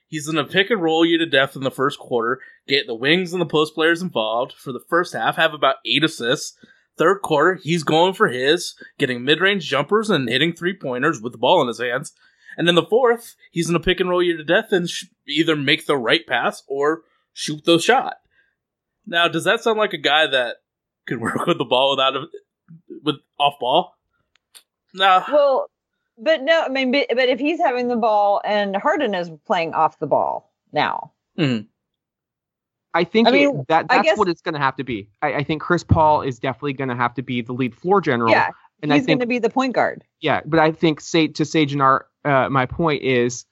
He's going to pick and roll you to death in the first quarter, get the wings and the post players involved for the first half, have about eight assists. Third quarter, he's going for his, getting mid-range jumpers and hitting three-pointers with the ball in his hands. And then the fourth, he's going to pick and roll you to death and sh- either make the right pass or shoot the shot. Now, does that sound like a guy that could work with the ball without a, with off ball? No. Nah. Well, but no, I mean, but, but if he's having the ball and Harden is playing off the ball now, mm-hmm. I think I mean, it, that that's I guess, what it's going to have to be. I, I think Chris Paul is definitely going to have to be the lead floor general. Yeah, and he's going to be the point guard. Yeah, but I think say, to say Jannar, uh, my point is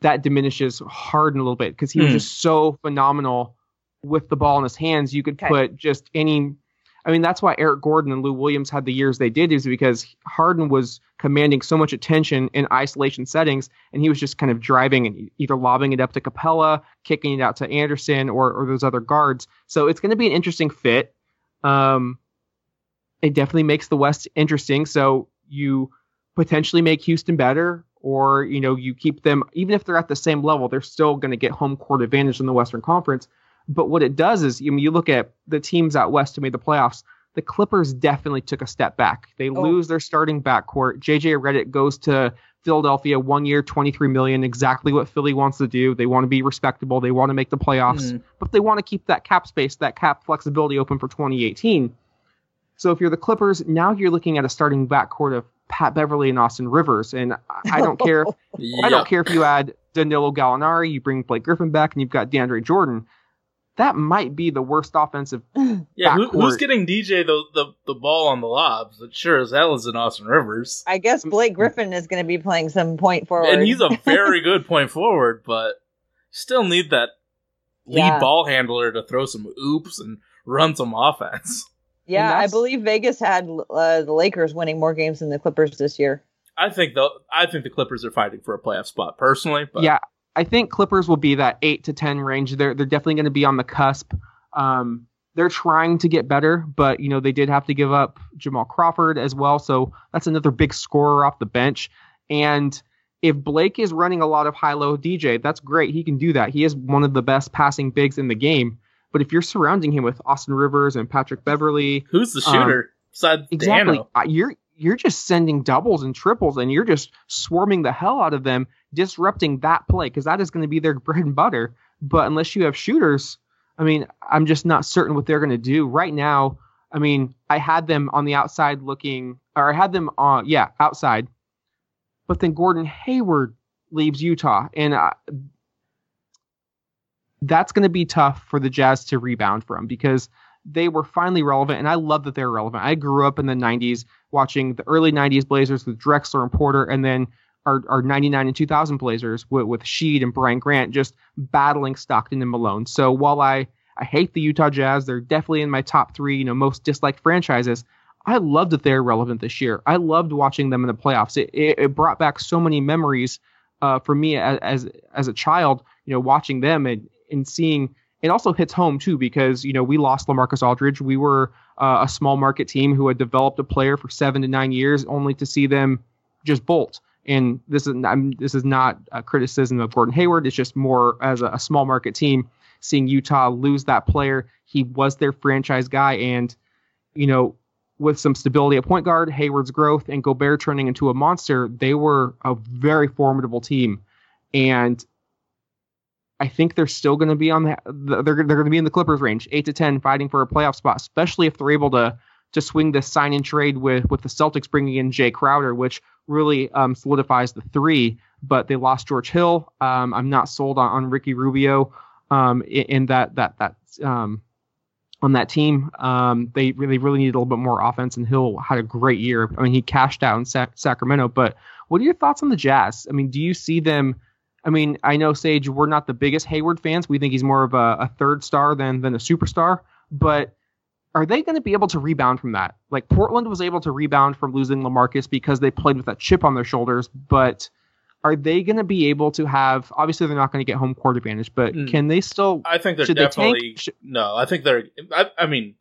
that diminishes Harden a little bit because he mm. was just so phenomenal with the ball in his hands. You could okay. put just any. I mean, that's why Eric Gordon and Lou Williams had the years they did, is because Harden was commanding so much attention in isolation settings, and he was just kind of driving and either lobbing it up to Capella, kicking it out to Anderson or, or those other guards. So it's going to be an interesting fit. Um, it definitely makes the West interesting. So you potentially make Houston better, or, you know, you keep them, even if they're at the same level, they're still going to get home court advantage in the Western Conference. But what it does is, I mean, you look at the teams out west who made the playoffs, the Clippers definitely took a step back. They oh. lose their starting backcourt. J J Redick goes to Philadelphia, one year, twenty-three million dollars, exactly what Philly wants to do. They want to be respectable. They want to make the playoffs. Mm. But they want to keep that cap space, that cap flexibility open for twenty eighteen. So if you're the Clippers, now you're looking at a starting backcourt of Pat Beverly and Austin Rivers. And I don't care. Yep. I don't care if you add Danilo Gallinari, you bring Blake Griffin back, and you've got DeAndre Jordan. That might be the worst offensive. Yeah, who, who's getting D J the, the, the ball on the lobs? It sure as hell is in Austin Rivers. I guess Blake Griffin is going to be playing some point forward. And he's a very good point forward, but still need that lead yeah. ball handler to throw some oops and run some offense. Yeah, I believe Vegas had uh, the Lakers winning more games than the Clippers this year. I think the I think the Clippers are fighting for a playoff spot personally. But yeah. I think Clippers will be that eight to ten range. They're they're definitely going to be on the cusp. Um, they're trying to get better, but you know they did have to give up Jamal Crawford as well, so that's another big scorer off the bench. And if Blake is running a lot of high-low D J, that's great. He can do that. He is one of the best passing bigs in the game. But if you're surrounding him with Austin Rivers and Patrick Beverly, who's the shooter? Um, Besides exactly, uh, you're you're just sending doubles and triples, and you're just swarming the hell out of them, disrupting that play, because that is going to be their bread and butter. But unless you have shooters, I mean, I'm just not certain what they're going to do right now. I mean, I had them on the outside looking, or I had them on, yeah, outside. But then Gordon Hayward leaves Utah, and I, that's going to be tough for the Jazz to rebound from, because they were finally relevant, and I love that they're relevant. I grew up in the nineties watching the early nineties Blazers with Drexler and Porter, and then Our, our ninety-nine and two thousand Blazers with, with Sheed and Brian Grant just battling Stockton and Malone. So while I, I hate the Utah Jazz, they're definitely in my top three, you know, most disliked franchises. I loved that they're relevant this year. I loved watching them in the playoffs. It, it, it brought back so many memories uh, for me as, as as a child, you know, watching them and, and seeing it also hits home, too, because, you know, we lost LaMarcus Aldridge. We were uh, a small market team who had developed a player for seven to nine years only to see them just bolt. And this is I'm, this is not a criticism of Gordon Hayward. It's just more as a, a small market team seeing Utah lose that player. He was their franchise guy. And, you know, with some stability at point guard, Hayward's growth, and Gobert turning into a monster, they were a very formidable team. And I think they're still going to be on the, they're they're going to be in the Clippers range, eight to ten, fighting for a playoff spot, especially if they're able to to swing this sign and trade with with the Celtics bringing in Jay Crowder, which really um, solidifies the three. But they lost George Hill. Um, I'm not sold on, on Ricky Rubio um, in, in that that that um, on that team. Um, they really really need a little bit more offense, and Hill had a great year. I mean, he cashed out in Sac- Sacramento. But what are your thoughts on the Jazz? I mean, do you see them? I mean, I know, Sage, we're not the biggest Hayward fans. We think he's more of a, a third star than than a superstar. But are they going to be able to rebound from that? Like, Portland was able to rebound from losing LaMarcus because they played with that chip on their shoulders. But are they going to be able to have – obviously, they're not going to get home court advantage, but can they still – I think they're definitely they – no, I think they're – I, I mean,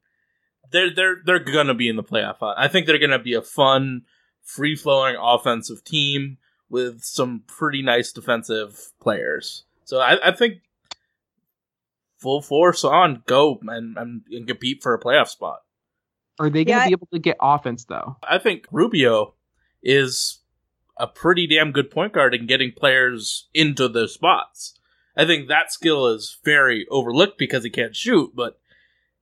they're, they're, they're going to be in the playoff. I think they're going to be a fun, free-flowing offensive team with some pretty nice defensive players. So I, I think full force on, go and, and, and compete for a playoff spot. Are they going to yeah. be able to get offense, though? I think Rubio is a pretty damn good point guard in getting players into those spots. I think that skill is very overlooked because he can't shoot, but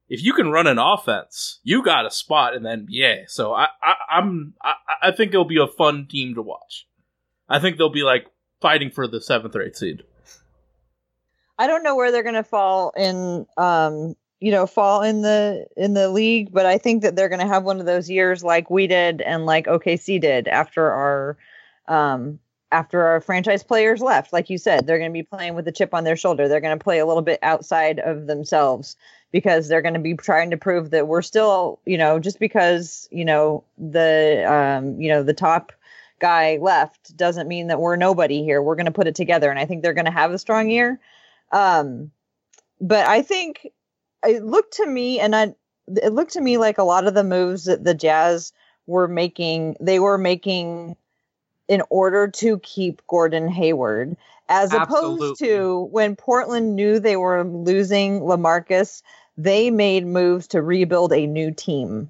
if you can run an offense, you got a spot in the N B A. So I, I, I'm, I, I think it'll be a fun team to watch. I think they'll be, like, fighting for the seventh or eighth seed. I don't know where they're going to fall in, um, you know, fall in the in the league, but I think that they're going to have one of those years like we did and like O K C did after our um, after our franchise players left. Like you said, they're going to be playing with a chip on their shoulder. They're going to play a little bit outside of themselves because they're going to be trying to prove that we're still, you know, just because, you know, the um, you know, the top guy left doesn't mean that we're nobody here. We're going to put it together, and I think they're going to have a strong year. Um, but I think it looked to me, and I it looked to me like a lot of the moves that the Jazz were making, they were making in order to keep Gordon Hayward, as Absolutely. opposed to when Portland knew they were losing LaMarcus, they made moves to rebuild a new team,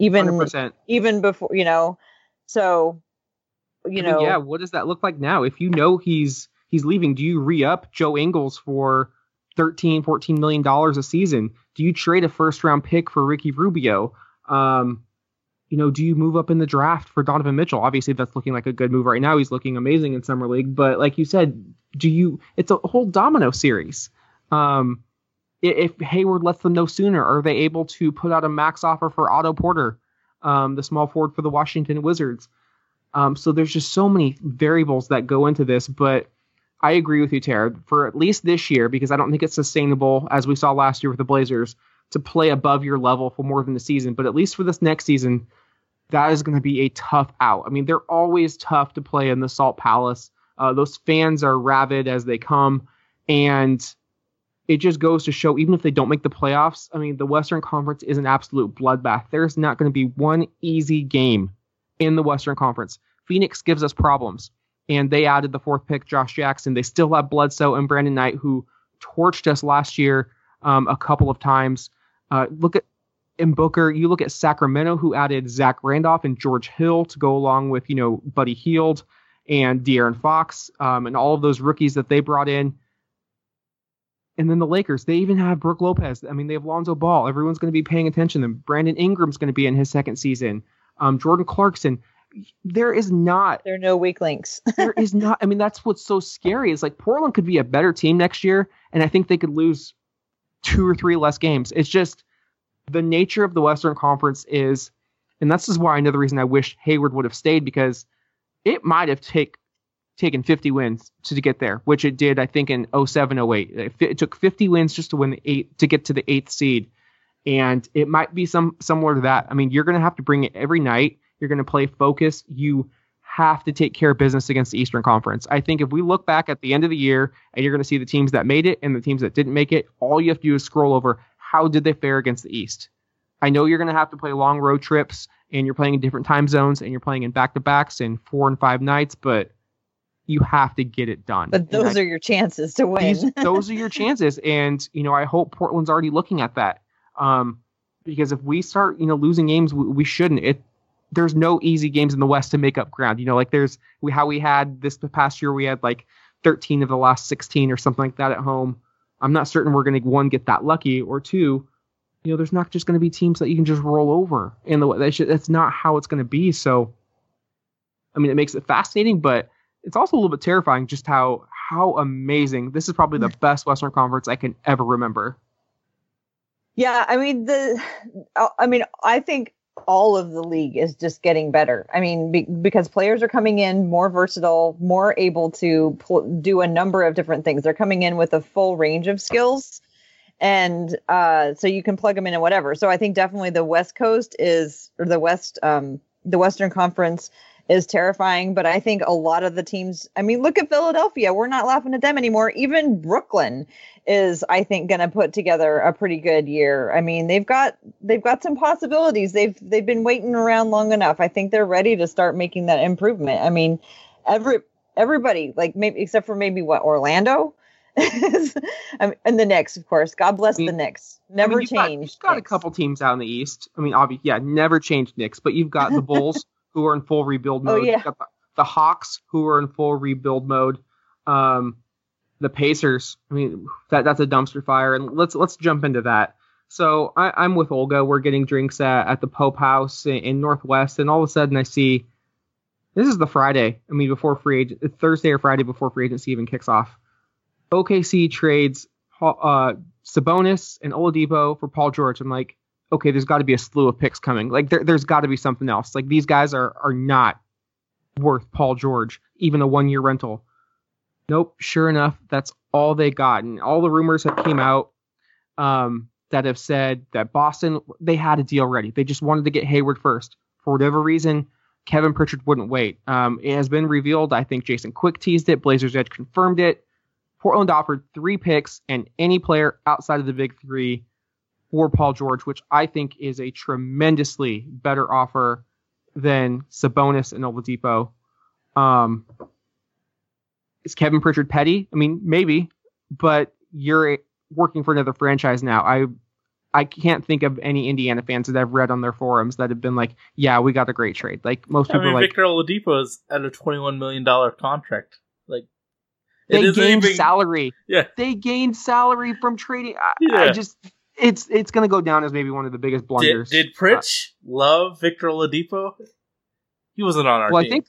even one hundred percent even before, you know, so. You know, I mean, yeah. What does that look like now? If you know he's he's leaving, do you re-up Joe Ingles for thirteen, fourteen million dollars a season? Do you trade a first round pick for Ricky Rubio? Um, you know, do you move up in the draft for Donovan Mitchell? Obviously, that's looking like a good move right now. He's looking amazing in Summer League. But like you said, do you? It's a whole domino series. Um, if Hayward lets them know sooner, are they able to put out a max offer for Otto Porter, um, the small forward for the Washington Wizards? Um, so there's just so many variables that go into this, but I agree with you, Tara, for at least this year, because I don't think it's sustainable, as we saw last year with the Blazers, to play above your level for more than a season. But at least for this next season, that is going to be a tough out. I mean, they're always tough to play in the Salt Palace. Uh, those fans are rabid as they come, and it just goes to show, even if they don't make the playoffs, I mean, the Western Conference is an absolute bloodbath. There's not going to be one easy game in the Western Conference. Phoenix gives us problems, and they added the fourth pick, Josh Jackson. They still have Bledsoe and Brandon Knight, who torched us last year um, a couple of times. Uh, look at in Booker. You look at Sacramento, who added Zach Randolph and George Hill to go along with, you know, Buddy Hield and De'Aaron Fox um, and all of those rookies that they brought in. And then the Lakers, they even have Brook Lopez. I mean, they have Lonzo Ball. Everyone's going to be paying attention to them. Brandon Ingram's going to be in his second season. Um, Jordan Clarkson. There is not. There are no weak links. There is not. I mean, that's what's so scary. It's like Portland could be a better team next year, and I think they could lose two or three less games. It's just the nature of the Western Conference is, and that's just why another reason I wish Hayward would have stayed, because it might have take, taken fifty wins to, to get there, which it did, I think, in oh seven, oh eight. It, it took fifty wins just to win the eight to get to the eighth seed. And it might be some similar to that. I mean, you're going to have to bring it every night. You're going to play focus. You have to take care of business against the Eastern Conference. I think if we look back at the end of the year, and you're going to see the teams that made it and the teams that didn't make it, all you have to do is scroll over how did they fare against the East. I know you're going to have to play long road trips, and you're playing in different time zones, and you're playing in back-to-backs and four and five nights, but you have to get it done. But those I, are your chances to win. these, those are your chances, and you know I hope Portland's already looking at that, um, because if we start you know losing games, we, we shouldn't. It. There's no easy games in the West to make up ground. You know, like there's we, how we had this past year, we had like thirteen of the last sixteen or something like that at home. I'm not certain we're going to, one, get that lucky, or two, you know, there's not just going to be teams that you can just roll over in the West. That's not how it's going to be. So, I mean, it makes it fascinating, but it's also a little bit terrifying just how, how amazing. This is probably the best Western Conference I can ever remember. Yeah. I mean, the, I mean, I think, all of the league is just getting better. I mean, be, because players are coming in more versatile, more able to pl- do a number of different things. They're coming in with a full range of skills. And uh, so you can plug them in and whatever. So I think definitely the West Coast is, or the West, um, the Western Conference is terrifying. But I think a lot of the teams, I mean, look at Philadelphia. We're not laughing at them anymore. Even Brooklyn is, I think, going to put together a pretty good year. I mean, they've got they've got some possibilities. They've they've been waiting around long enough. I think they're ready to start making that improvement. I mean, every everybody, like maybe except for maybe what Orlando is, I mean, and the Knicks, of course. God bless I mean, the Knicks. Never I mean, changed. You've got, you've got a couple teams out in the East. I mean, obviously, yeah, never changed Knicks. But you've got the Bulls who are in full rebuild mode. Oh, yeah. The, the Hawks who are in full rebuild mode. Um, the Pacers. I mean, that that's a dumpster fire. And let's let's jump into that. So I, I'm with Olga. We're getting drinks at, at the Pope House in, in Northwest, and all of a sudden I see this is the Friday. I mean, before free agency, Thursday or Friday before free agency even kicks off. O K C trades uh, Sabonis and Oladipo for Paul George. I'm like, okay, there's got to be a slew of picks coming. Like, there, there's got to be something else. Like, these guys are are not worth Paul George, even a one year rental. Nope. Sure enough, that's all they got, and all the rumors have came out um, that have said that Boston, they had a deal ready. They just wanted to get Hayward first for whatever reason. Kevin Pritchard wouldn't wait. Um, it has been revealed. I think Jason Quick teased it. Blazers Edge confirmed it. Portland offered three picks and any player outside of the big three for Paul George, which I think is a tremendously better offer than Sabonis and Oladipo. Um, is Kevin Pritchard petty? I mean, maybe, but you're working for another franchise now. I I can't think of any Indiana fans that I've read on their forums that have been like, yeah, we got a great trade. Like most I people mean, are like Victor Oladipo is at a twenty-one million dollars contract. Like, They gained big, salary. Yeah. They gained salary from trading. I, yeah. I just, it's it's going to go down as maybe one of the biggest blunders. Did, did Pritch uh, love Victor Oladipo? He wasn't on our well, team. I think,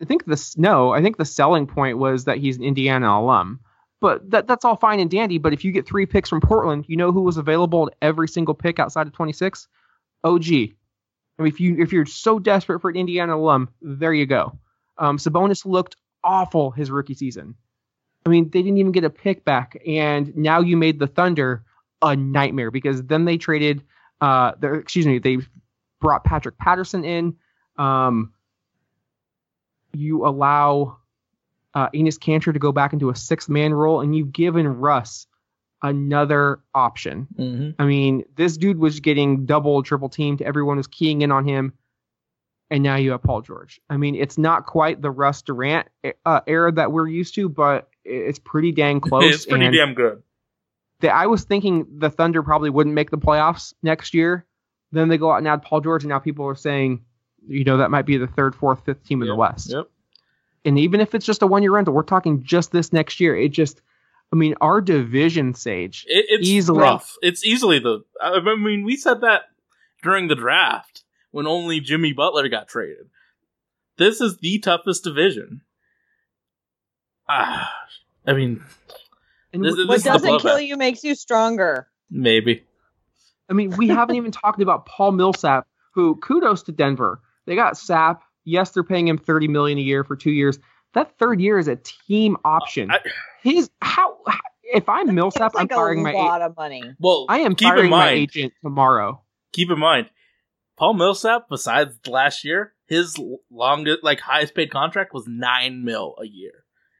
I think the no. I think the selling point was that he's an Indiana alum. But that that's all fine and dandy. But if you get three picks from Portland, you know who was available at every single pick outside of twenty-six? O G. I mean, if you if you're so desperate for an Indiana alum, there you go. Um, Sabonis looked awful his rookie season. I mean, they didn't even get a pick back, and now you made the Thunder a nightmare because then they traded, uh, their, excuse me, they brought Patrick Patterson in. Um, you allow uh, Enes Kanter to go back into a sixth man role, and you've given Russ another option. Mm-hmm. I mean, this dude was getting double, triple teamed. Everyone was keying in on him. And now you have Paul George. I mean, it's not quite the Russ Durant uh, era that we're used to, but it's pretty dang close. It's pretty and damn good. They, I was thinking the Thunder probably wouldn't make the playoffs next year. Then they go out and add Paul George, and now people are saying, you know, that might be the third, fourth, fifth team in yep. the West. Yep. And even if it's just a one-year rental, we're talking just this next year. It just, I mean, our division, Sage, it, it's easily, rough. It's easily the. I mean, we said that during the draft. When only Jimmy Butler got traded. This is the toughest division. Ah, I mean, this, what this doesn't kill you makes you stronger. Maybe. I mean, we haven't even talked about Paul Millsap, who kudos to Denver. They got Sap. Yes, they're paying him thirty million dollars a year for two years. That third year is a team option. Uh, I, His how, how? If I'm Millsap, like I'm firing my agent. A lot of money. Well, I am firing my agent tomorrow. Keep in mind. Paul Millsap, besides last year, his longest, like highest paid contract was nine mil a year.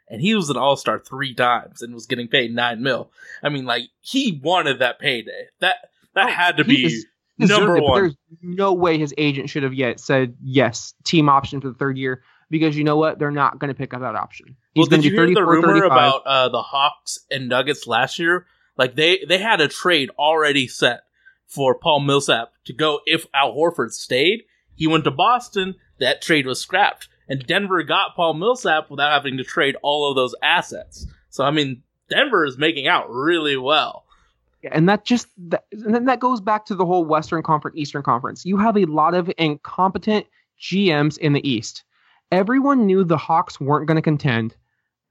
And he was an all-star three times and was getting paid nine mil. I mean, like, he wanted that payday. That that oh, had to be is, number it, one. There's no way his agent should have yet said, yes, team option for the third year. Because you know what? They're not going to pick up that option. He's well, did you hear the rumor about uh, the Hawks and Nuggets last year? Like, they, they had a trade already set for Paul Millsap to go if Al Horford stayed. He went to Boston. That trade was scrapped. And Denver got Paul Millsap without having to trade all of those assets. So, I mean, Denver is making out really well. Yeah, and that just that, and then that goes back to the whole Western Conference, Eastern Conference. You have a lot of incompetent G Ms in the East. Everyone knew the Hawks weren't going to contend.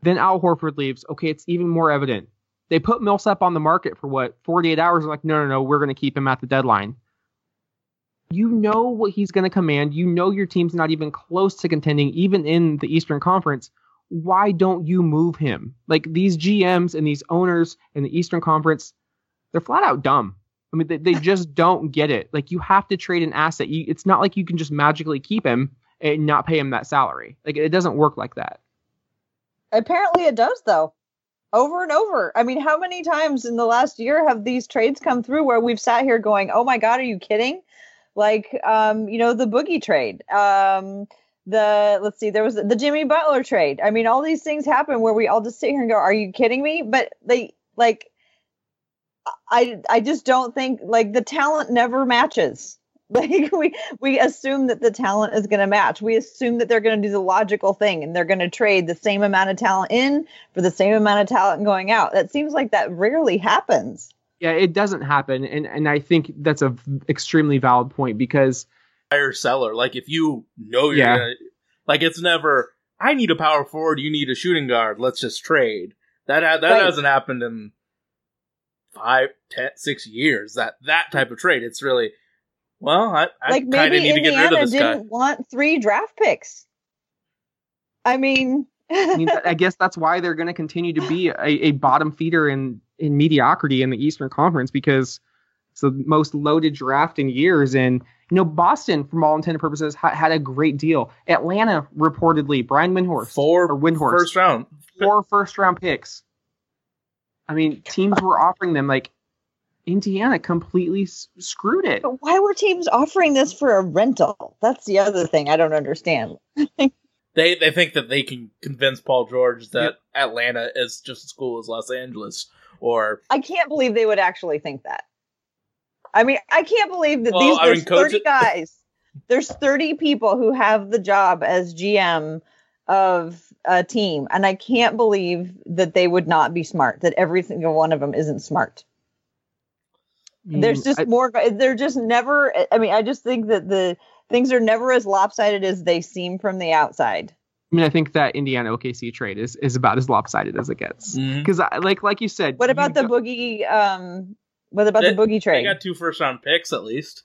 Then Al Horford leaves. Okay, it's even more evident. They put Millsap on the market for, what, forty-eight hours? They're like, no, no, no, we're going to keep him at the deadline. You know what he's going to command. You know your team's not even close to contending, even in the Eastern Conference. Why don't you move him? Like, these G Ms and these owners in the Eastern Conference, they're flat out dumb. I mean, they, they just don't get it. Like, you have to trade an asset. You, it's not like you can just magically keep him and not pay him that salary. Like, it doesn't work like that. Apparently it does, though. Over and over. I mean, how many times in the last year have these trades come through where we've sat here going, oh, my God, are you kidding? Like, um, you know, the Boogie trade, um, the let's see, there was the Jimmy Butler trade. I mean, all these things happen where we all just sit here and go, are you kidding me? But they like I I just don't think like the talent never matches. Like we we assume that the talent is going to match. We assume that they're going to do the logical thing and they're going to trade the same amount of talent in for the same amount of talent going out. That seems like that rarely happens. Yeah, it doesn't happen, and and I think that's an v- extremely valid point because... buyer seller, like, if you know you're yeah. going to... Like, it's never, I need a power forward, you need a shooting guard, let's just trade. That ha- that right. hasn't happened in five, ten, six years, that, that type of trade. It's really, well, I, I like kind of need Indiana to get rid of this guy. Maybe didn't want three draft picks. I mean... I, mean I guess that's why they're going to continue to be a, a bottom feeder in... in mediocrity in the Eastern Conference because it's the most loaded draft in years. And, you know, Boston, from all intended purposes, ha- had a great deal. Atlanta, reportedly, Brian Windhorst. Four or Windhorst, first round. Four first round picks. I mean, teams were offering them, like, Indiana completely s- screwed it. But why were teams offering this for a rental? That's the other thing I don't understand. They they think that they can convince Paul George that yep. Atlanta is just as cool as Los Angeles. Or I can't believe they would actually think that. I mean, I can't believe that well, these there's I mean, thirty it. guys. There's thirty people who have the job as G M of a team, and I can't believe that they would not be smart. That every single one of them isn't smart. Mm, there's just I, more. They're just never. I mean, I just think that the things are never as lopsided as they seem from the outside. I mean, I think that Indiana O K C trade is, is about as lopsided as it gets. Because, mm-hmm. like like you said, what about the boogie? Um, what about they, the boogie trade? They got two first round picks at least.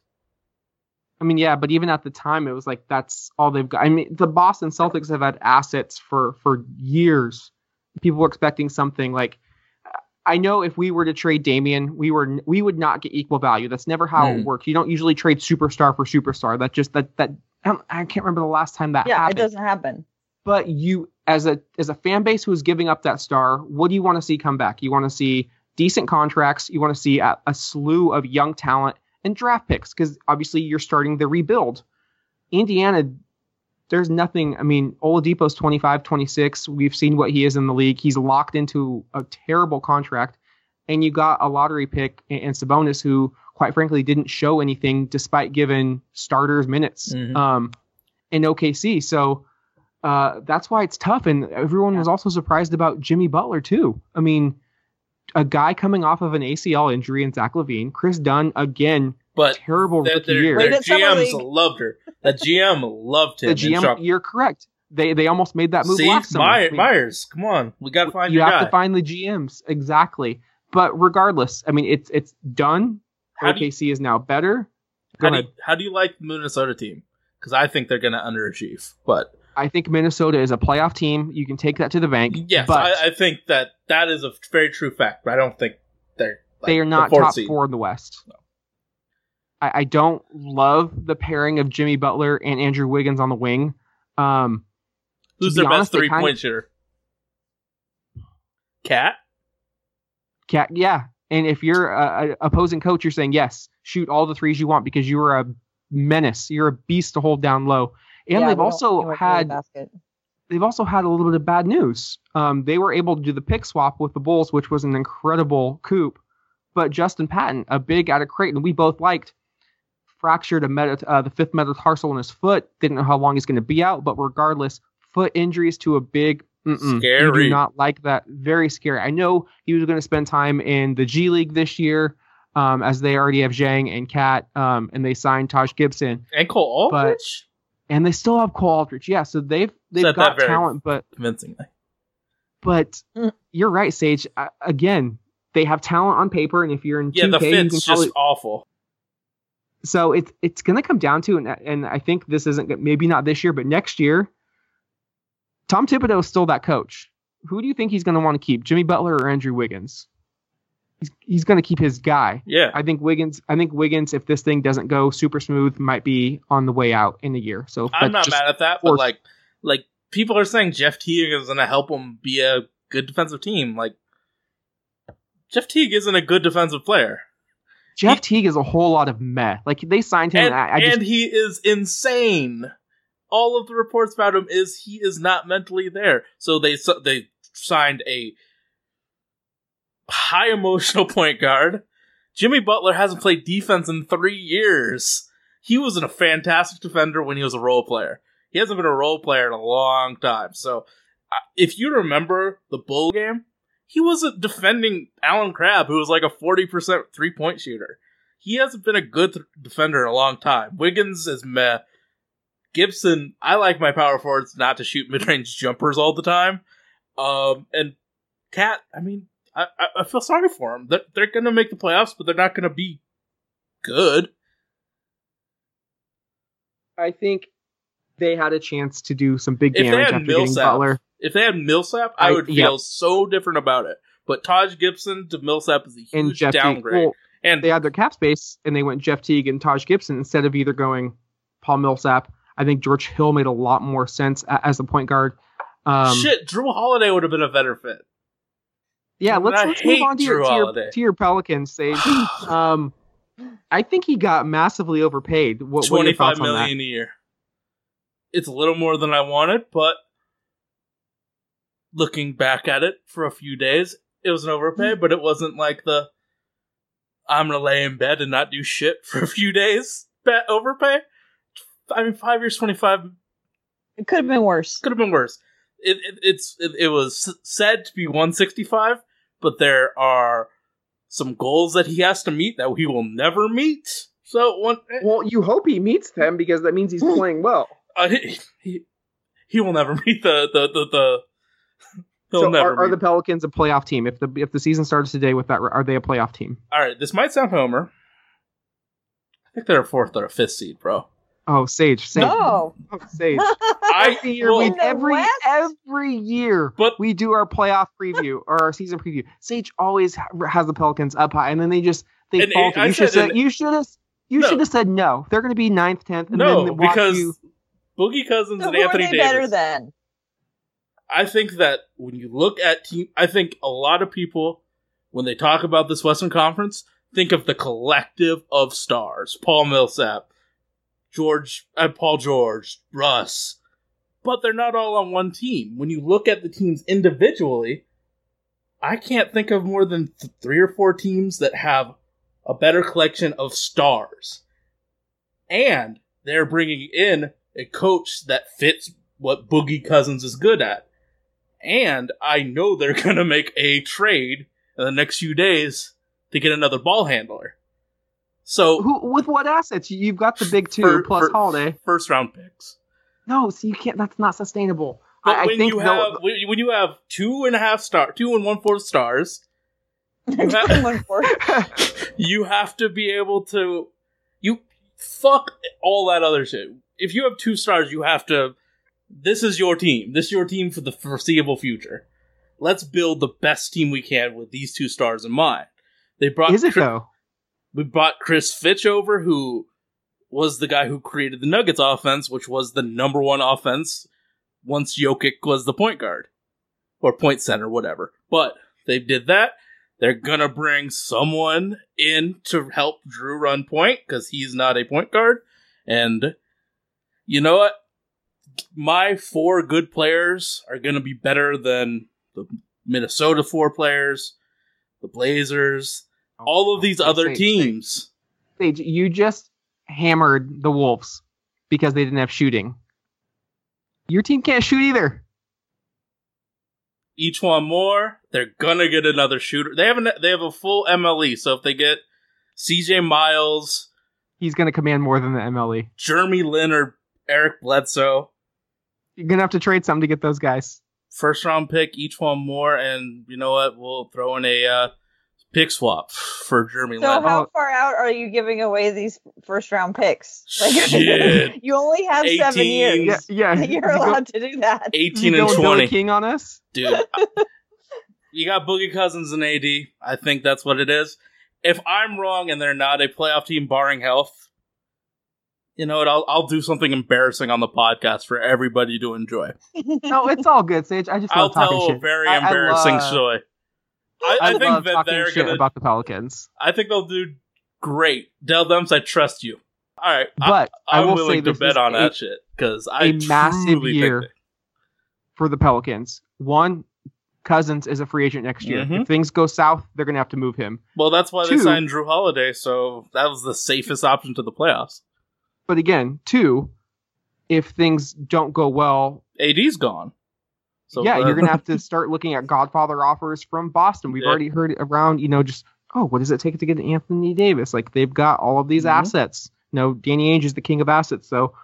I mean, yeah, but even at the time, it was like that's all they've got. I mean, the Boston Celtics have had assets for for years. People were expecting something like, I know if we were to trade Damian, we were we would not get equal value. That's never how mm. it works. You don't usually trade superstar for superstar. That just that that I, don't, I can't remember the last time that yeah, happened. Yeah, it doesn't happen. But you, as a as a fan base who's giving up that star, what do you want to see come back? You want to see decent contracts. You want to see a, a slew of young talent and draft picks because obviously you're starting the rebuild. Indiana, there's nothing. I mean, Oladipo's twenty-five, twenty-six. We've seen what he is in the league. He's locked into a terrible contract. And you got a lottery pick and, and Sabonis, who, quite frankly, didn't show anything despite giving starters minutes mm-hmm. um, in O K C. So... Uh, that's why it's tough, and everyone was also surprised about Jimmy Butler, too. I mean, a guy coming off of an A C L injury in Zach LaVine, Chris Dunn, again, but terrible they're, rookie they're, year. Their G Ms loved her. The G M loved him. The G M, you're correct. They they almost made that move See, last summer. My, I mean, Myers, come on. We got to find you your guy. You have to find the G Ms, exactly. But regardless, I mean, it's it's done. How O K C do you, is now better. How do, you, how do you like the Minnesota team? Because I think they're going to underachieve, but... I think Minnesota is a playoff team. You can take that to the bank. Yes, but I, I think that that is a very true fact, but I don't think they're... Like, they are not top seed. four in the West. No. I, I don't love the pairing of Jimmy Butler and Andrew Wiggins on the wing. Um, Who's their honest, best three-point shooter? Cat? Cat, yeah. And if you're an opposing coach, you're saying, yes, shoot all the threes you want because you are a menace. You're a beast to hold down low. And yeah, they've also had the they've also had a little bit of bad news. Um, they were able to do the pick swap with the Bulls, which was an incredible coup. But Justin Patton, a big out of Creighton, we both liked, fractured a meta, uh, the fifth metatarsal in his foot. Didn't know how long he's going to be out, but regardless, foot injuries to a big, mm-mm, scary. You do not like that. Very scary. I know he was going to spend time in the G League this year, um, as they already have Zhang and Cat, um, and they signed Taj Gibson and Cole Aldrich, but, and they still have Cole Aldrich. Yeah, so they've they've Said got talent, but convincingly. But mm. you're right, Sage. I, again. They have talent on paper, and if you're in yeah, two K, the fit's you can probably... just awful. So it's it's going to come down to, and and I think this isn't maybe not this year, but next year, Tom Thibodeau is still that coach. Who do you think he's going to want to keep, Jimmy Butler or Andrew Wiggins? He's he's going to keep his guy. Yeah, I think Wiggins. I think Wiggins, if this thing doesn't go super smooth, might be on the way out in a year. So I'm not mad at that, forced. but like like people are saying Jeff Teague is going to help him be a good defensive team, like. Jeff Teague isn't a good defensive player. Jeff he, Teague is a whole lot of meh. Like, they signed him. And, and, I, I just, and he is insane. All of the reports about him is he is not mentally there. So they so they signed a high emotional point guard. Jimmy Butler hasn't played defense in three years. He was a fantastic defender when he was a role player. He hasn't been a role player in a long time. So if you remember the Bull game, he wasn't defending Allen Crabbe, who was like a forty percent three-point shooter. He hasn't been a good th- defender in a long time. Wiggins is meh. Gibson, I like my power forwards not to shoot mid-range jumpers all the time. Um, and Cat, I mean, I, I, I feel sorry for him. They're, they're going to make the playoffs, but they're not going to be good. I think they had a chance to do some big damage after getting Butler. If they had Millsap, I would I, feel yeah. so different about it. But Taj Gibson to Millsap is a huge and downgrade. Well, and they had their cap space, and they went Jeff Teague and Taj Gibson instead of either going Paul Millsap. I think George Hill made a lot more sense as the point guard. Um, Shit, Drew Holiday would have been a better fit. Yeah, let's, let's move on to your, to, your, to your Pelicans, Sage. um, I think he got massively overpaid. What, twenty-five what million a year. It's a little more than I wanted, but looking back at it for a few days, it was an overpay, but it wasn't like the I'm going to lay in bed and not do shit for a few days bet overpay. I mean, five years, twenty-five. It could have been worse. Could have been worse. It, it, it's, it, it was said to be one sixty-five, but there are some goals that he has to meet that he will never meet. So one, Well, you hope he meets them because that means he's playing well. Uh, he, he, he will never meet the the the... the They'll so never are, are the Pelicans a playoff team? If the if the season starts today with that, are they a playoff team? All right, this might sound homer. I think they're a fourth or a fifth seed, bro. Oh, Sage, Sage, no, oh, Sage. I year, well, we, every West? every year, but we do our playoff preview or our season preview. Sage always has the Pelicans up high, and then they just they and, fall. And you, should said, an, you should have you no. should have said no. They're going to be ninth, tenth, and no, then because you. Boogie Cousins so and Anthony Davis. Better than. I think that when you look at team, I think a lot of people, when they talk about this Western Conference, think of the collective of stars. Paul Millsap, George, uh, Paul George, Russ. But they're not all on one team. When you look at the teams individually, I can't think of more than th- three or four teams that have a better collection of stars. And they're bringing in a coach that fits what Boogie Cousins is good at. And I know they're going to make a trade in the next few days to get another ball handler. So, Who, with what assets? You've got the big two for, plus for Holiday. First round picks. No, so you can't. That's not sustainable. But I, when I think you have when you have two and a half star, two and one fourth stars, you have, you have to be able to. You fuck all that other shit. If you have two stars, you have to. This is your team. This is your team for the foreseeable future. Let's build the best team we can with these two stars in mind. They brought. Is it though? We brought Chris Fitch over, who was the guy who created the Nuggets offense, which was the number one offense once Jokic was the point guard. Or point center, whatever. But they did that. They're going to bring someone in to help Drew run point, because he's not a point guard. And you know what? My four good players are going to be better than the Minnesota four players, the Blazers, oh, all of these other Sage, teams. Sage, you just hammered the Wolves because they didn't have shooting. Your team can't shoot either. Each one more, they're gonna get another shooter. They have an, they have a full M L E, so if they get C J Miles, he's gonna command more than the M L E. Jeremy Lin or Eric Bledsoe, you're gonna have to trade some to get those guys. First round pick, each one more, and you know what? We'll throw in a uh, pick swap for Jeremy Lin. So how far out are you giving away these first round picks? Like, shit, you only have eighteen, seven years. Yeah, yeah. You're allowed to do that. Eighteen and twenty. Billy King on us. Dude, you got Boogie Cousins and A D. I think that's what it is. If I'm wrong and they're not a playoff team, barring health, you know what? I'll I'll do something embarrassing on the podcast for everybody to enjoy. No, it's all good, Sage. I just I'll love talking tell shit. A very I, embarrassing I love, story. I, I, I think love that talking they're shit gonna, about the Pelicans. I think they'll do great. Dell Demps, I trust you. All right, but I, I'm I will willing to bet on a, that shit because I a massive year think for the Pelicans. One, Cousins is a free agent next year. Mm-hmm. If things go south, they're going to have to move him. Well, that's why two, they signed Drew Holiday, so that was the safest option to the playoffs. But again, two, if things don't go well... A D's gone. So yeah, uh, you're going to have to start looking at Godfather offers from Boston. We've yeah. already heard it around, you know, just, oh, what does it take to get Anthony Davis? Like, they've got all of these mm-hmm. assets. You know, Danny Ainge is the king of assets, so...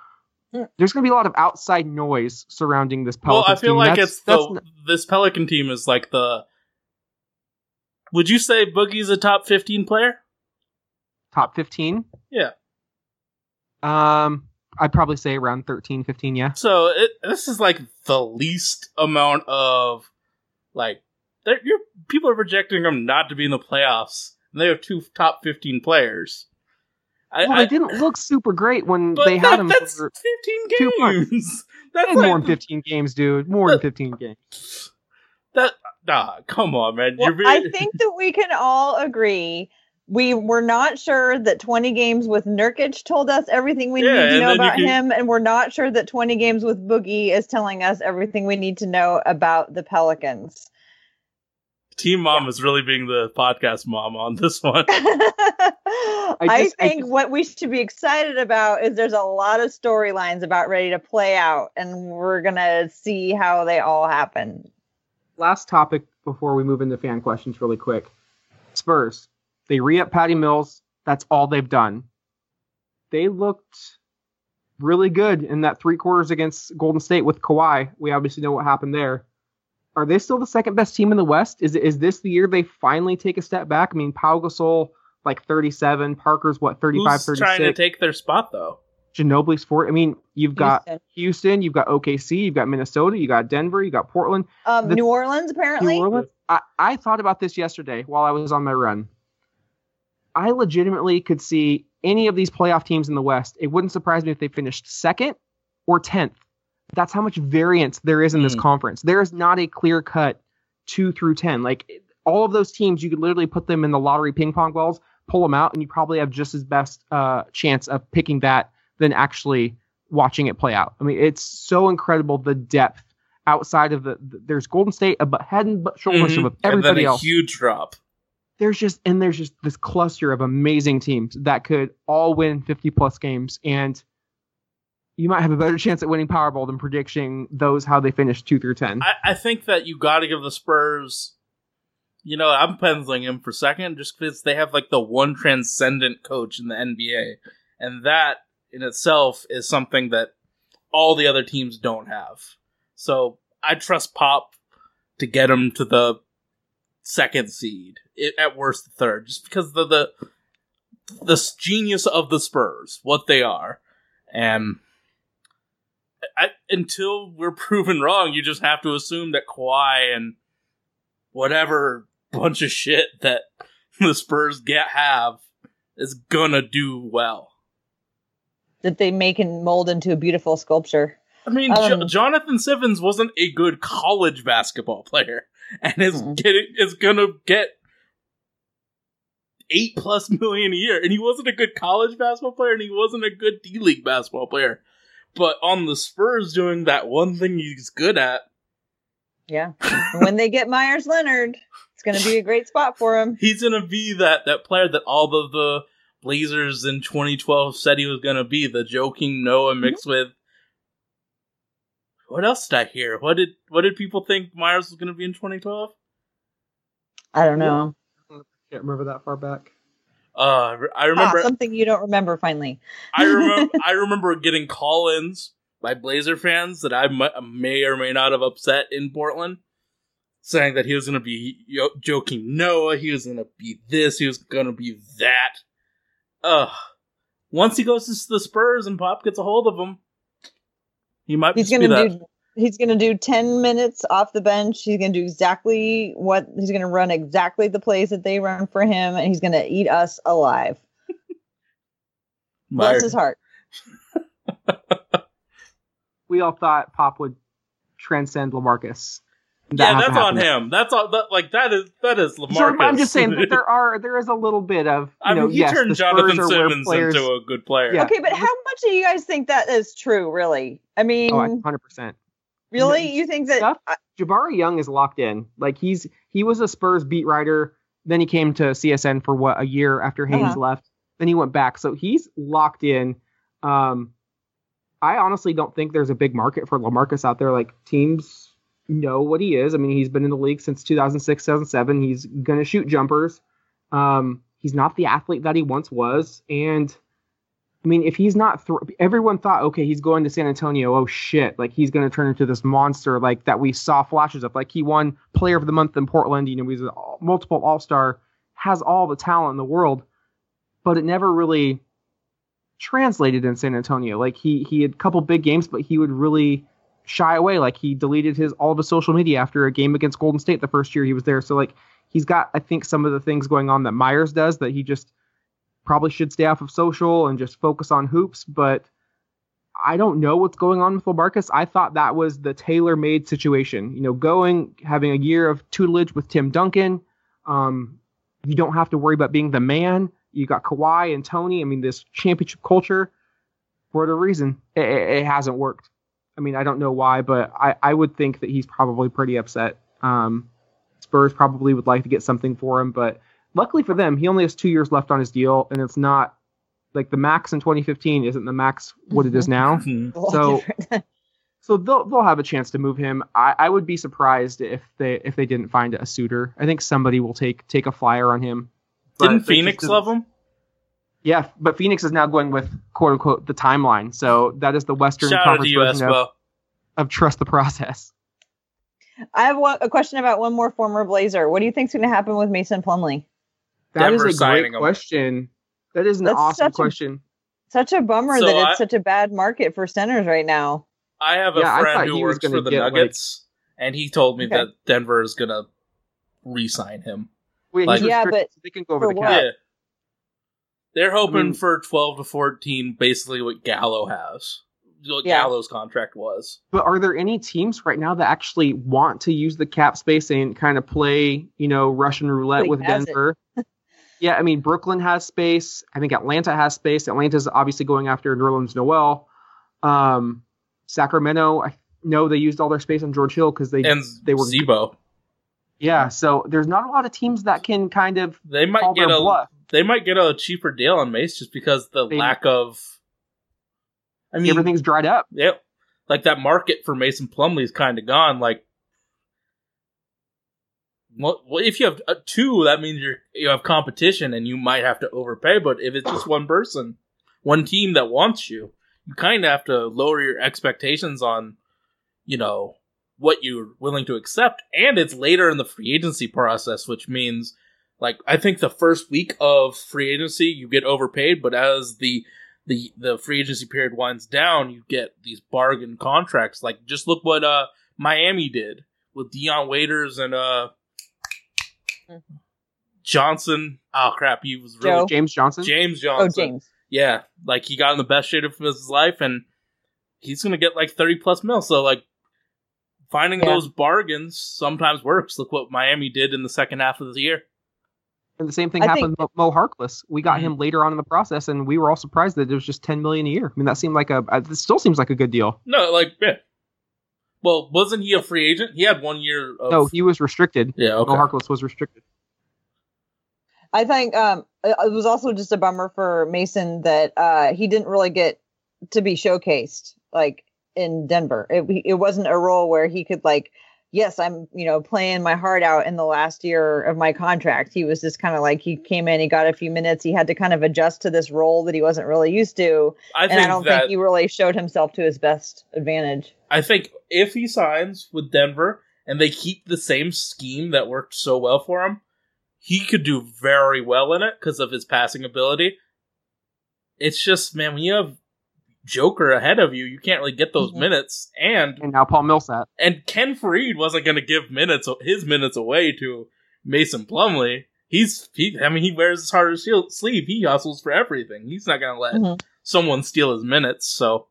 There's going to be a lot of outside noise surrounding this Pelican team. Well, I feel team. like that's, it's that's the, not... this Pelican team is like the... Would you say Boogie's a top fifteen player? Top fifteen? Yeah. Um, I'd probably say around thirteen, fifteen, yeah. So it, this is like the least amount of... like you're, people are projecting them not to be in the playoffs. And they have two top fifteen players. Well, I, I, they didn't look super great when they had that, him that's for fifteen games. That's like, more than fifteen games, dude. More that, than fifteen games. That nah, come on, man. Well, really... I think that we can all agree we were not sure that twenty games with Nurkic told us everything we yeah, need to know about can... him, and we're not sure that twenty games with Boogie is telling us everything we need to know about the Pelicans. Team Mom yeah. is really being the podcast mom on this one. I, just, I think I just, what we should be excited about is there's a lot of storylines about ready to play out, and we're going to see how they all happen. Last topic before we move into fan questions really quick. Spurs. They re-up Patty Mills. That's all they've done. They looked really good in that three quarters against Golden State with Kawhi. We obviously know what happened there. Are they still the second best team in the West? Is is this the year they finally take a step back? I mean, Pau Gasol, like thirty-seven. Parker's, what, thirty-five, thirty-six? Who's trying to take their spot, though? Ginobili's four. I mean, you've got Houston. Houston, you've got O K C, you've got Minnesota, you got Denver, you got Portland. Um, the, New Orleans, apparently. New Orleans. I, I thought about this yesterday while I was on my run. I legitimately could see any of these playoff teams in the West. It wouldn't surprise me if they finished second or tenth. That's how much variance there is in this mm. conference. There is not a clear-cut two through ten. Like, all of those teams, you could literally put them in the lottery ping-pong balls, pull them out, and you probably have just as best uh, chance of picking that than actually watching it play out. I mean, it's so incredible, the depth outside of the... the there's Golden State, a head and shoulders mm-hmm. of everybody and then a else. Huge drop. There's just... And there's just this cluster of amazing teams that could all win fifty-plus games, and... you might have a better chance at winning Powerball than predicting those how they finish two through ten. I, I think that you got to give the Spurs, you know, I'm penciling him for second just because they have like the one transcendent coach in the N B A, and that in itself is something that all the other teams don't have. So I trust Pop to get him to the second seed, it, at worst the third, just because of the the the genius of the Spurs, what they are, and. I, until we're proven wrong, you just have to assume that Kawhi and whatever bunch of shit that the Spurs get have is gonna do well. That they make and mold into a beautiful sculpture. I mean, um, jo- Jonathan Simmons wasn't a good college basketball player, and is mm-hmm. getting is gonna get eight plus million a year. And he wasn't a good college basketball player, and he wasn't a good D-League basketball player. But on the Spurs, doing that one thing he's good at. Yeah, when they get Myers Leonard, it's gonna be a great spot for him. He's gonna be that that player that all of the Blazers in twenty twelve said he was gonna be. The joking Noah mixed mm-hmm. with. What else did I hear? What did what did people think Myers was going to be in twenty twelve? I don't know. I can't remember that far back. Uh, I remember ah, something you don't remember. Finally, I remember. I remember getting call-ins by Blazer fans that I may or may not have upset in Portland, saying that he was going to be yo- joking Noah. He was going to be this. He was going to be that. Uh, once he goes to the Spurs and Pop gets a hold of him. He might he's gonna do, do he's gonna do ten minutes off the bench. He's gonna do exactly what he's gonna run exactly the plays that they run for him, and he's gonna eat us alive. Bless his heart. We all thought Pop would transcend LaMarcus. That yeah, that's on him. That's all. That, like that is that is LaMarcus. So I'm just saying that there are there is a little bit of. You I know, mean, he yes, turned Jonathan Simmons players... into a good player. Yeah. Okay, but how much do you guys think that is true? Really, I mean, oh, one hundred percent. Really, you think that Stuff, I... Jabari Young is locked in? Like he's he was a Spurs beat writer. Then he came to C S N for what a year after Haynes uh-huh. left. Then he went back, so he's locked in. Um, I honestly don't think there's a big market for LaMarcus out there. Like teams. Know what he is. I mean, he's been in the league since two thousand six, two thousand seven. He's going to shoot jumpers. Um, he's not the athlete that he once was. And I mean, if he's not, th- everyone thought, okay, he's going to San Antonio. Oh shit. Like he's going to turn into this monster like that we saw flashes of. Like he won player of the month in Portland. You know, he's a multiple all-star, has all the talent in the world, but it never really translated in San Antonio. Like he, he had a couple big games, but he would really shy away. Like he deleted his all of his social media after a game against Golden State the first year he was there. So like he's got, I think, some of the things going on that Myers does that he just probably should stay off of social and just focus on hoops. But I don't know what's going on with LaMarcus. I thought that was the tailor-made situation. You know, going having a year of tutelage with Tim Duncan. Um, you don't have to worry about being the man. You got Kawhi and Tony. I mean, this championship culture. For the reason, it, it, it hasn't worked. I mean, I don't know why, but I, I would think that he's probably pretty upset. Um, Spurs probably would like to get something for him, but luckily for them, he only has two years left on his deal, and it's not like the max in twenty fifteen isn't the max what it is now. so, so they'll they'll have a chance to move him. I, I would be surprised if they if they didn't find a suitor. I think somebody will take take a flyer on him. Didn't Phoenix love him? Yeah, but Phoenix is now going with "quote unquote" the timeline, so that is the Western Shout Conference version of, of trust the process. I have one, a question about one more former Blazer. What do you think is going to happen with Mason Plumlee? That Denver is a great question. Him. That is an That's awesome such question. A, such a bummer so that I, it's such a bad market for centers right now. I have a yeah, friend who works for the Nuggets, like, and he told me okay. that Denver is going to re-sign him. Wait, like, yeah, but so they can go over the cap. Yeah. They're hoping I mean, for twelve to fourteen, basically what Gallo has. What yeah. Gallo's contract was. But are there any teams right now that actually want to use the cap space and kind of play, you know, Russian roulette with Denver? Yeah, I mean, Brooklyn has space. I think Atlanta has space. Atlanta's obviously going after New Orleans Noel. Um, Sacramento, I know they used all their space on George Hill because they, they were... Zebo. Yeah, so there's not a lot of teams that can kind of they might call get their a, bluff. They might get a cheaper deal on Mace just because the they, lack of... I mean, everything's dried up. Yep. Like, that market for Mason Plumlee is kind of gone. Like, well, if you have two, that means you're, you have competition and you might have to overpay. But if it's just one person, one team that wants you, you kind of have to lower your expectations on, you know... what you're willing to accept, and it's later in the free agency process, which means, like, I think the first week of free agency you get overpaid, but as the the the free agency period winds down, you get these bargain contracts. Like, just look what uh Miami did with Dion Waiters and uh Johnson. Oh, crap. He was really Joe. James Johnson. James Johnson. Oh, James. Yeah. Like, he got in the best shape of his life, and he's going to get like thirty plus mil. So, like, finding yeah. those bargains sometimes works. Look what Miami did in the second half of the year. And the same thing I happened think, with Mo Harkless. We got mm-hmm. him later on in the process, and we were all surprised that it was just ten million dollars a year. I mean, that seemed like a. It still seems like a good deal. No, like, yeah. Well, wasn't he a free agent? He had one year of... No, he was restricted. Yeah, okay. Mo Harkless was restricted. I think um, it was also just a bummer for Mason that uh, he didn't really get to be showcased, like, in Denver. It, it wasn't a role where he could, like, yes, I'm, you know, playing my heart out in the last year of my contract. He was just kind of like, he came in, he got a few minutes, he had to kind of adjust to this role that he wasn't really used to, I and think I don't that, think he really showed himself to his best advantage. I think if he signs with Denver and they keep the same scheme that worked so well for him, he could do very well in it because of his passing ability. It's just, man, when you have Joker ahead of you, you can't really get those mm-hmm. minutes. And and now Paul Millsap. And Ken Fareed wasn't going to give minutes his minutes away to Mason Plumlee. He's, he, I mean, he wears his heart on his sleeve. He hustles for everything. He's not going to let mm-hmm. someone steal his minutes. So,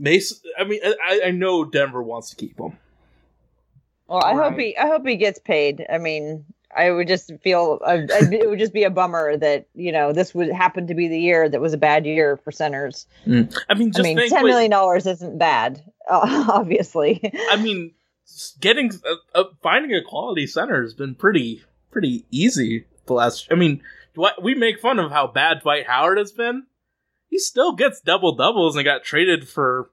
Mason, I mean, I, I know Denver wants to keep him. Well, I right. hope he. I hope he gets paid. I mean, I would just feel I, I, it would just be a bummer that, you know, this would happen to be the year that was a bad year for centers. Mm. I mean, just I mean, think, ten million dollars isn't bad, obviously. I mean, getting uh, uh, finding a quality center has been pretty pretty easy the last. I mean, Dwight, we make fun of how bad Dwight Howard has been. He still gets double doubles and got traded for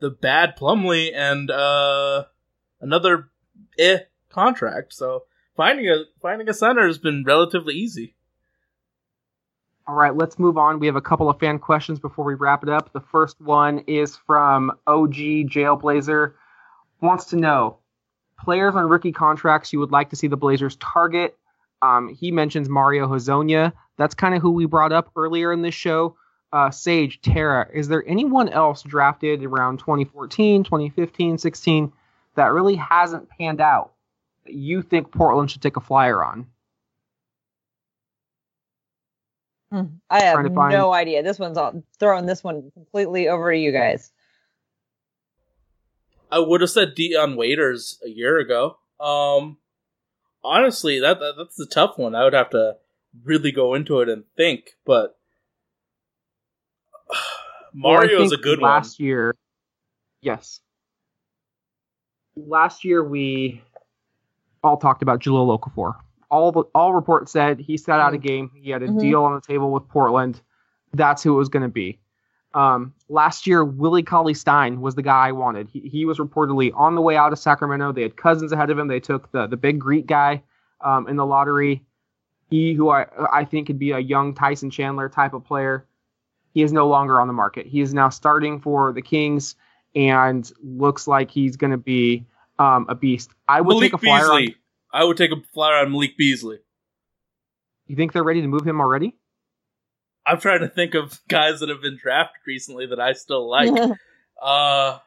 the bad Plumlee and uh, another. Eh, contract. So finding a finding a center has been relatively easy. All right, let's move on. We have a couple of fan questions before we wrap it up. The first one is from O G Jailblazer. Wants to know players on rookie contracts you would like to see the Blazers target. Um, he mentions Mario Hezonja. That's kind of who we brought up earlier in this show. Uh, Sage, Tara, is there anyone else drafted around twenty fourteen, twenty fifteen, sixteen? That really hasn't panned out that you think Portland should take a flyer on? I have no idea. This one's all throwing this one completely over to you guys. I would have said Dion Waiters a year ago. Um, honestly, that, that that's a tough one. I would have to really go into it and think, but Mario's well, a good last one. Last year, yes. Last year, we all talked about Jahlil Okafor. All the, all reports said he sat out a game. He had a mm-hmm. deal on the table with Portland. That's who it was going to be. Um, last year, Willie Cauley-Stein was the guy I wanted. He, he was reportedly on the way out of Sacramento. They had Cousins ahead of him. They took the, the big Greek guy um, in the lottery. He, who I, I think could be a young Tyson Chandler type of player, he is no longer on the market. He is now starting for the Kings. And looks like he's going to be um, a beast. I would Malik take a flyer Beasley. on... I would take a flyer on Malik Beasley. You think they're ready to move him already? I'm trying to think of guys that have been drafted recently that I still like. uh,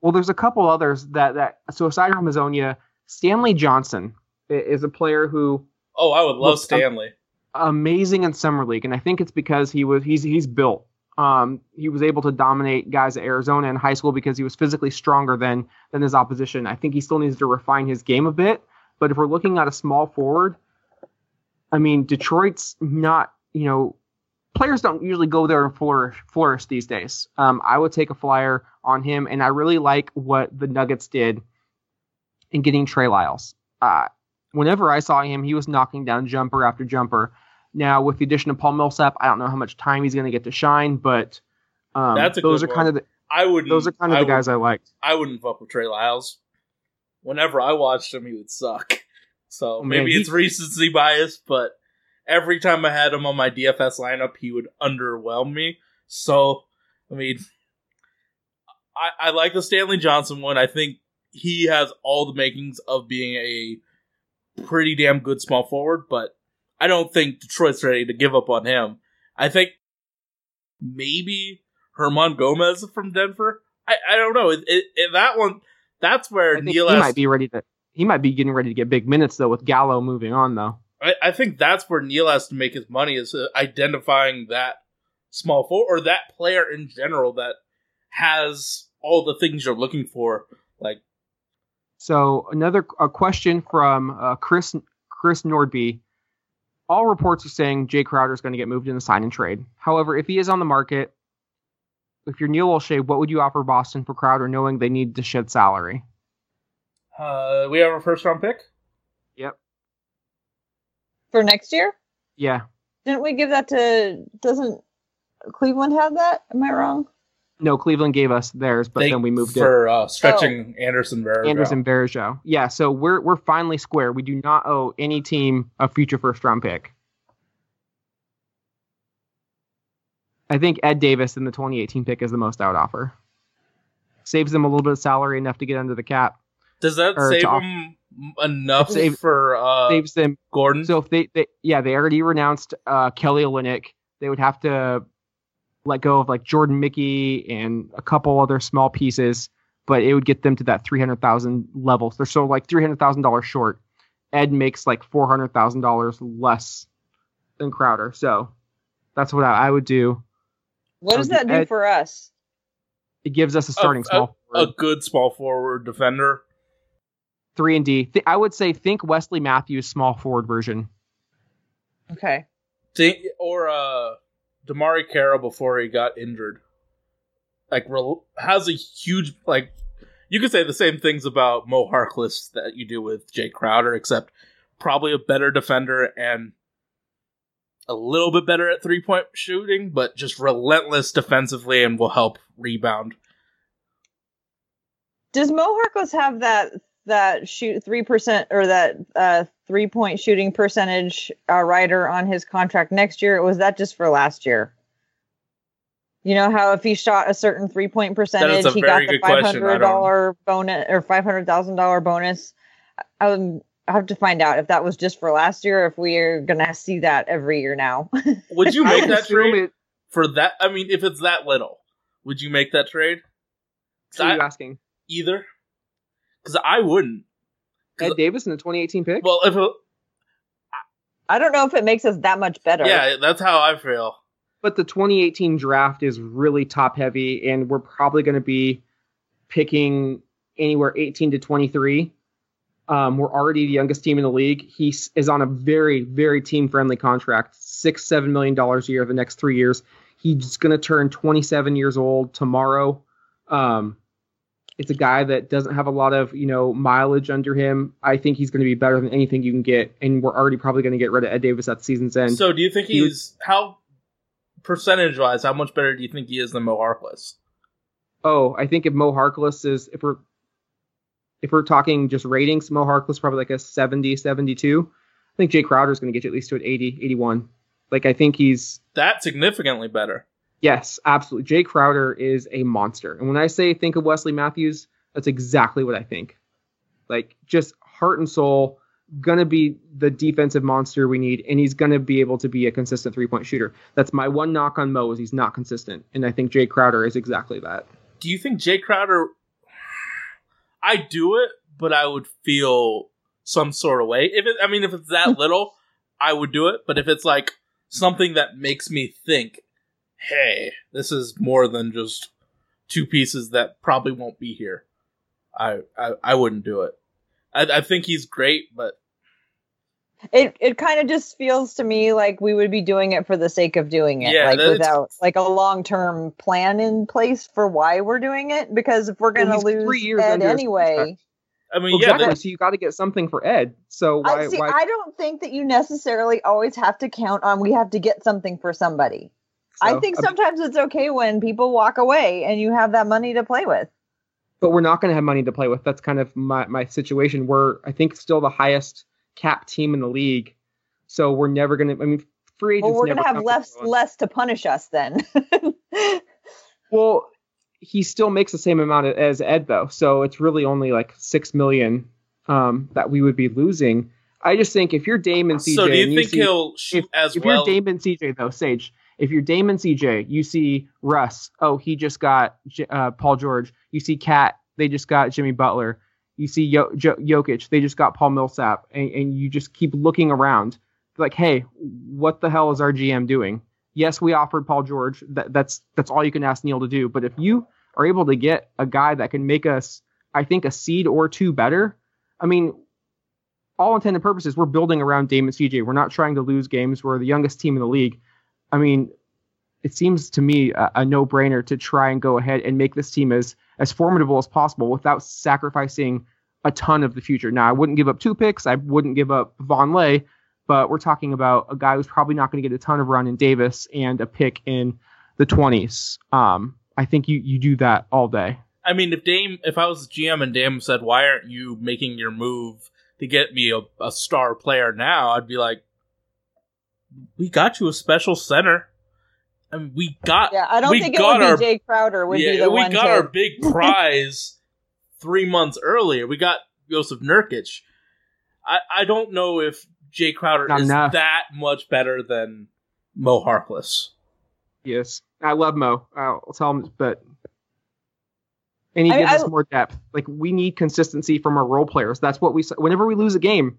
well, there's a couple others that... that so aside from Hezonja, Stanley Johnson is a player who... Oh, I would love Stanley. Amazing in Summer League. And I think it's because he was he's he's built. Um, he was able to dominate guys at Arizona in high school because he was physically stronger than than his opposition. I think he still needs to refine his game a bit. But if we're looking at a small forward, I mean, Detroit's not, you know, players don't usually go there and flourish, flourish these days. Um, I would take a flyer on him, and I really like what the Nuggets did in getting Trey Lyles. Uh, whenever I saw him, he was knocking down jumper after jumper. Now, with the addition of Paul Millsap, I don't know how much time he's going to get to shine, but um, That's a those, are kind of the, I those are kind of I the guys I liked. I wouldn't fuck with Trey Lyles. Whenever I watched him, he would suck. So oh, maybe man, it's he, recency bias, but every time I had him on my D F S lineup, he would underwhelm me. So, I mean, I, I like the Stanley Johnson one. I think he has all the makings of being a pretty damn good small forward, but I don't think Detroit's ready to give up on him. I think maybe Herman Gomez from Denver. I, I don't know. It, it, it, that one, that's where Neil has, might be ready to. He might be getting ready to get big minutes, though, with Gallo moving on, though. I, I think that's where Neil has to make his money, is uh, identifying that small forward, or that player in general that has all the things you're looking for. Like, So another a question from uh, Chris Chris Nordby. All reports are saying Jay Crowder is going to get moved in the sign and trade. However, if he is on the market, if you're Neil O'Shea, what would you offer Boston for Crowder, knowing they need to shed salary? Uh, we have a first round pick. Yep. For next year? Yeah. Didn't we give that to? Doesn't Cleveland have that? Am I wrong? No, Cleveland gave us theirs, but they, then we moved for, it for uh, stretching oh. Anderson Varejao. Anderson Varejao. Yeah, so we're we're finally square. We do not owe any team a future first round pick. I think Ed Davis in the twenty eighteen pick is the most I would offer. Saves them a little bit of salary, enough to get under the cap. Does that save them enough save, for uh, saves them Gordon? So if they, they yeah, they already renounced uh, Kelly Olynyk. They would have to let go of like Jordan Mickey and a couple other small pieces, but it would get them to that three hundred thousand level. So they're so like three hundred thousand dollars short. Ed makes like four hundred thousand dollars less than Crowder. So that's what I, I would do. What does that do Ed, for us? It gives us a starting a, small a, forward. A good small forward defender. Three and D. Th- I would say think Wesley Matthews small forward version. Okay. Think, or uh Damari Carroll before he got injured, like has a huge like. You could say the same things about Mo Harkless that you do with Jay Crowder, except probably a better defender and a little bit better at three point shooting, but just relentless defensively and will help rebound. Does Mo Harkless have that that shoot three percent or that uh, three point shooting percentage uh, rider on his contract next year? Or was that just for last year? You know how if he shot a certain three point percentage, he got the five hundred dollar bonus or five hundred thousand dollar bonus. Um, I have to find out if that was just for last year, or if we are gonna see that every year now. Would you make that trade for that? I mean, if it's that little, would you make that trade? Who are you asking? Either. Because I wouldn't. Ed Davis in the twenty eighteen pick? Well, if it, I, I don't know if it makes us that much better. Yeah, that's how I feel. But the twenty eighteen draft is really top-heavy, and we're probably going to be picking anywhere eighteen to twenty-three. Um, we're already the youngest team in the league. He is on a very, very team-friendly contract, six, seven million dollars a year the next three years. He's going to turn twenty-seven years old tomorrow. Um It's a guy that doesn't have a lot of, you know, mileage under him. I think he's going to be better than anything you can get, and we're already probably going to get rid of Ed Davis at the season's end. So, do you think he he's would, how percentage-wise? How much better do you think he is than Mo Harkless? Oh, I think if Mo Harkless is, if we're if we're talking just ratings, Mo Harkless probably like a seventy, seventy-two. I think Jay Crowder is going to get you at least to an eighty, eighty-one. Like I think he's that significantly better. Yes, absolutely. Jay Crowder is a monster. And when I say think of Wesley Matthews, that's exactly what I think. Like, just heart and soul, going to be the defensive monster we need, and he's going to be able to be a consistent three-point shooter. That's my one knock on Mo, is he's not consistent. And I think Jay Crowder is exactly that. Do you think Jay Crowder... I do it, but I would feel some sort of way. If it, I mean, if it's that little, I would do it. But if it's, like, something that makes me think, hey, this is more than just two pieces that probably won't be here, I I, I wouldn't do it. I, I think he's great, but it it kind of just feels to me like we would be doing it for the sake of doing it, yeah, like without it's... like a long term plan in place for why we're doing it. Because if we're gonna well, lose Ed anyway, I mean, well, yeah, exactly. But... so you got to get something for Ed. So why I, see, why? I don't think that you necessarily always have to count on we have to get something for somebody. So, I think sometimes it's okay when people walk away and you have that money to play with. But we're not going to have money to play with. That's kind of my, my situation. We're, I think, still the highest cap team in the league. So we're never going to, I mean, free agents. Well, we're going to have less, less to punish us then. Well, he still makes the same amount as Ed, though. So it's really only like six million dollars um, that we would be losing. I just think if you're Dame and C J. So do you, you think see, he'll shoot if, as if well? If you're Dame and C J, though, Sage. If you're Dame and C J, you see Russ. Oh, he just got uh, Paul George. You see Cat. They just got Jimmy Butler. You see Yo- Jo- Jokic. They just got Paul Millsap. And, and you just keep looking around like, hey, what the hell is our G M doing? Yes, we offered Paul George. That, that's that's all you can ask Neil to do. But if you are able to get a guy that can make us, I think, a seed or two better, I mean, all intended purposes, we're building around Dame and C J. We're not trying to lose games. We're the youngest team in the league. I mean, it seems to me a, a no-brainer to try and go ahead and make this team as, as formidable as possible without sacrificing a ton of the future. Now, I wouldn't give up two picks. I wouldn't give up Vonleh, but we're talking about a guy who's probably not going to get a ton of run in Davis and a pick in the twenties. Um, I think you, you do that all day. I mean, if Dame, if I was G M and Dame said, why aren't you making your move to get me a, a star player now, I'd be like, we got you a special center. I mean, we got yeah. I don't think it would be our, Jay Crowder would yeah, be the we one. We got to... our big prize three months earlier. We got Joseph Nurkic. I, I don't know if Jay Crowder Not is enough. that much better than Mo Harkless. Yes, I love Mo. I'll tell him, but and he I, gives I, us more depth. Like, we need consistency from our role players. That's what we. Whenever we lose a game,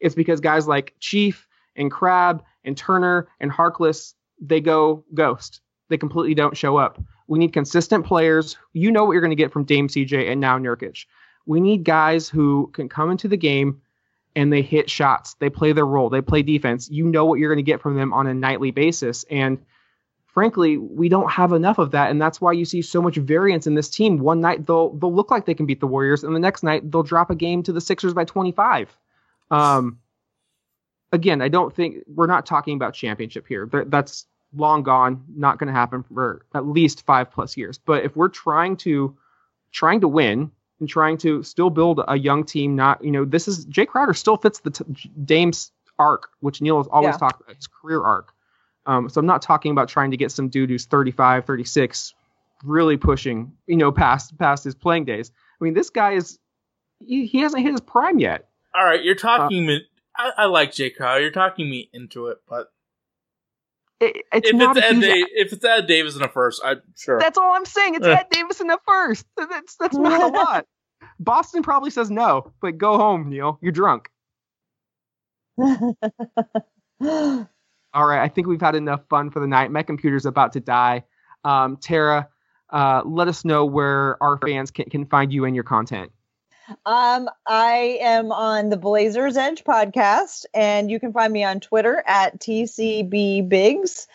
it's because guys like Chief and Crabbe and Turner and Harkless, they go ghost. They completely don't show up. We need consistent players. You know what you're going to get from Dame, C J, and now Nurkic. We need guys who can come into the game and they hit shots. They play their role. They play defense. You know what you're going to get from them on a nightly basis. And frankly, we don't have enough of that. And that's why you see so much variance in this team. One night they'll they'll look like they can beat the Warriors, and the next night they'll drop a game to the Sixers by twenty-five. Um, Again, I don't think we're not talking about championship here. That's long gone, not going to happen for at least five plus years. But if we're trying to trying to win and trying to still build a young team, not, you know, this is Jay Crowder still fits the t- Dame's arc, which Neil has always yeah. talked about, his career arc. Um, so I'm not talking about trying to get some dude who's thirty-five, thirty-six, really pushing, you know, past past his playing days. I mean, this guy is he, he hasn't hit his prime yet. All right, you're talking. Uh, I, I like Jay Crowder. You're talking me into it, but it, it's if, not it's Ed Dav- if it's Ed Davis in a first, I'm sure. That's all I'm saying. It's Ed Davis in a first. That's that's not a lot. Boston probably says no, but go home, Neil. You're drunk. All right, I think we've had enough fun for the night. My computer's about to die. Um, Tara, uh, let us know where our fans can, can find you and your content. Um, I am on the Blazers Edge podcast, and you can find me on Twitter at T C B Biggs,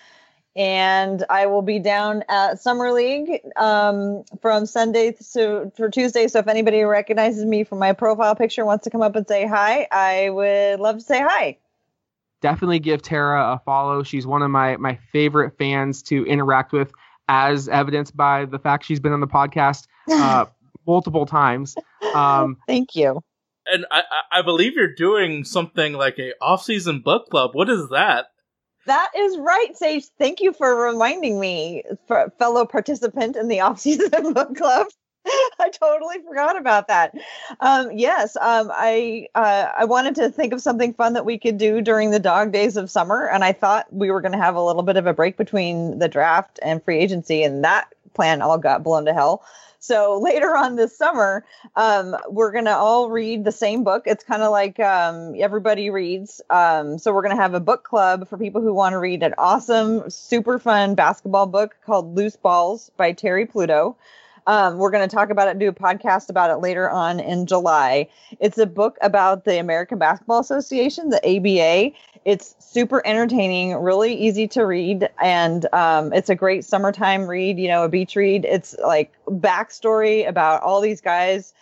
and I will be down at Summer League um, from Sunday to for Tuesday. So if anybody recognizes me from my profile picture, wants to come up and say hi, I would love to say hi. Definitely give Tara a follow. She's one of my, my favorite fans to interact with, as evidenced by the fact she's been on the podcast uh, multiple times. Um, Thank you. And I, I believe you're doing something like a off-season book club. What is that? That is right, Sage. Thank you for reminding me, for fellow participant in the off-season book club. I totally forgot about that. Um, yes, um, I uh, I wanted to think of something fun that we could do during the dog days of summer, and I thought we were going to have a little bit of a break between the draft and free agency, and that plan all got blown to hell. So later on this summer, um, we're going to all read the same book. It's kind of like um, everybody reads. Um, so we're going to have a book club for people who want to read an awesome, super fun basketball book called Loose Balls by Terry Pluto. Um, we're going to talk about it, do a podcast about it later on in July. It's a book about the American Basketball Association, the A B A. It's super entertaining, really easy to read, and um, it's a great summertime read, you know, a beach read. It's like backstory about all these guys.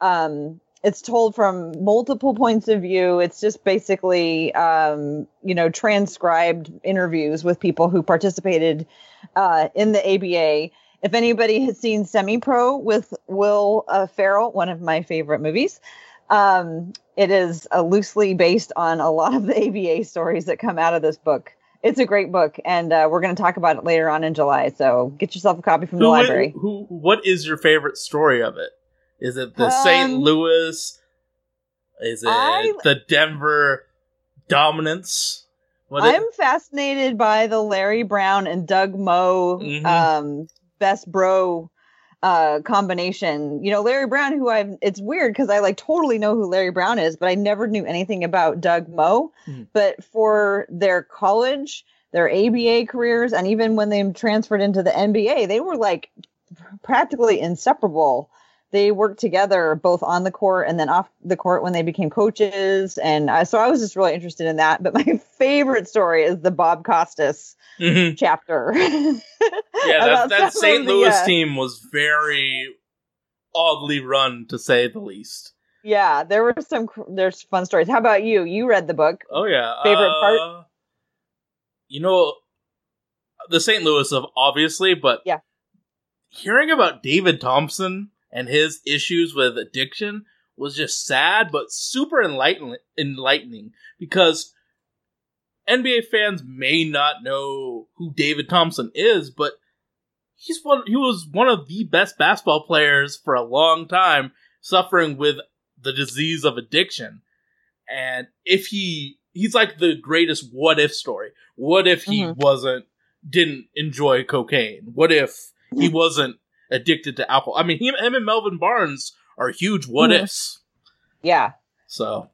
Um, it's told from multiple points of view. It's just basically, um, you know, transcribed interviews with people who participated uh, in the A B A. If anybody has seen Semi-Pro with Will uh, Ferrell, one of my favorite movies, um, it is uh, loosely based on a lot of the A B A stories that come out of this book. It's a great book, and uh, we're going to talk about it later on in July. So get yourself a copy from who, the library. Who? What is your favorite story of it? Is it the um, Saint Louis? Is it I, the Denver dominance? What I'm is- fascinated by the Larry Brown and Doug Moe mm-hmm. um, best bro uh, combination. You know, Larry Brown, who I've, it's weird because I like totally know who Larry Brown is, but I never knew anything about Doug Moe. Mm-hmm. But for their college, their A B A careers, and even when they transferred into the N B A, they were like practically inseparable. They worked together both on the court and then off the court when they became coaches. And I, so I was just really interested in that. But my favorite story is the Bob Costas mm-hmm. chapter. Yeah, that, that Saint Louis the, uh, team was very oddly run, to say the least. Yeah, there were some there's fun stories. How about you? You read the book. Oh, yeah. Favorite uh, part? You know, the Saint Louis, of obviously, but yeah. hearing about David Thompson and his issues with addiction was just sad, but super enlighten- enlightening. Because N B A fans may not know who David Thompson is, but he's one, he was one of the best basketball players for a long time, suffering with the disease of addiction. And if he, he's like the greatest what if story. What if he mm-hmm. wasn't, didn't enjoy cocaine? What if he wasn't addicted to alcohol? I mean, him, him and Melvin Barnes are huge what ifs. Yeah. So,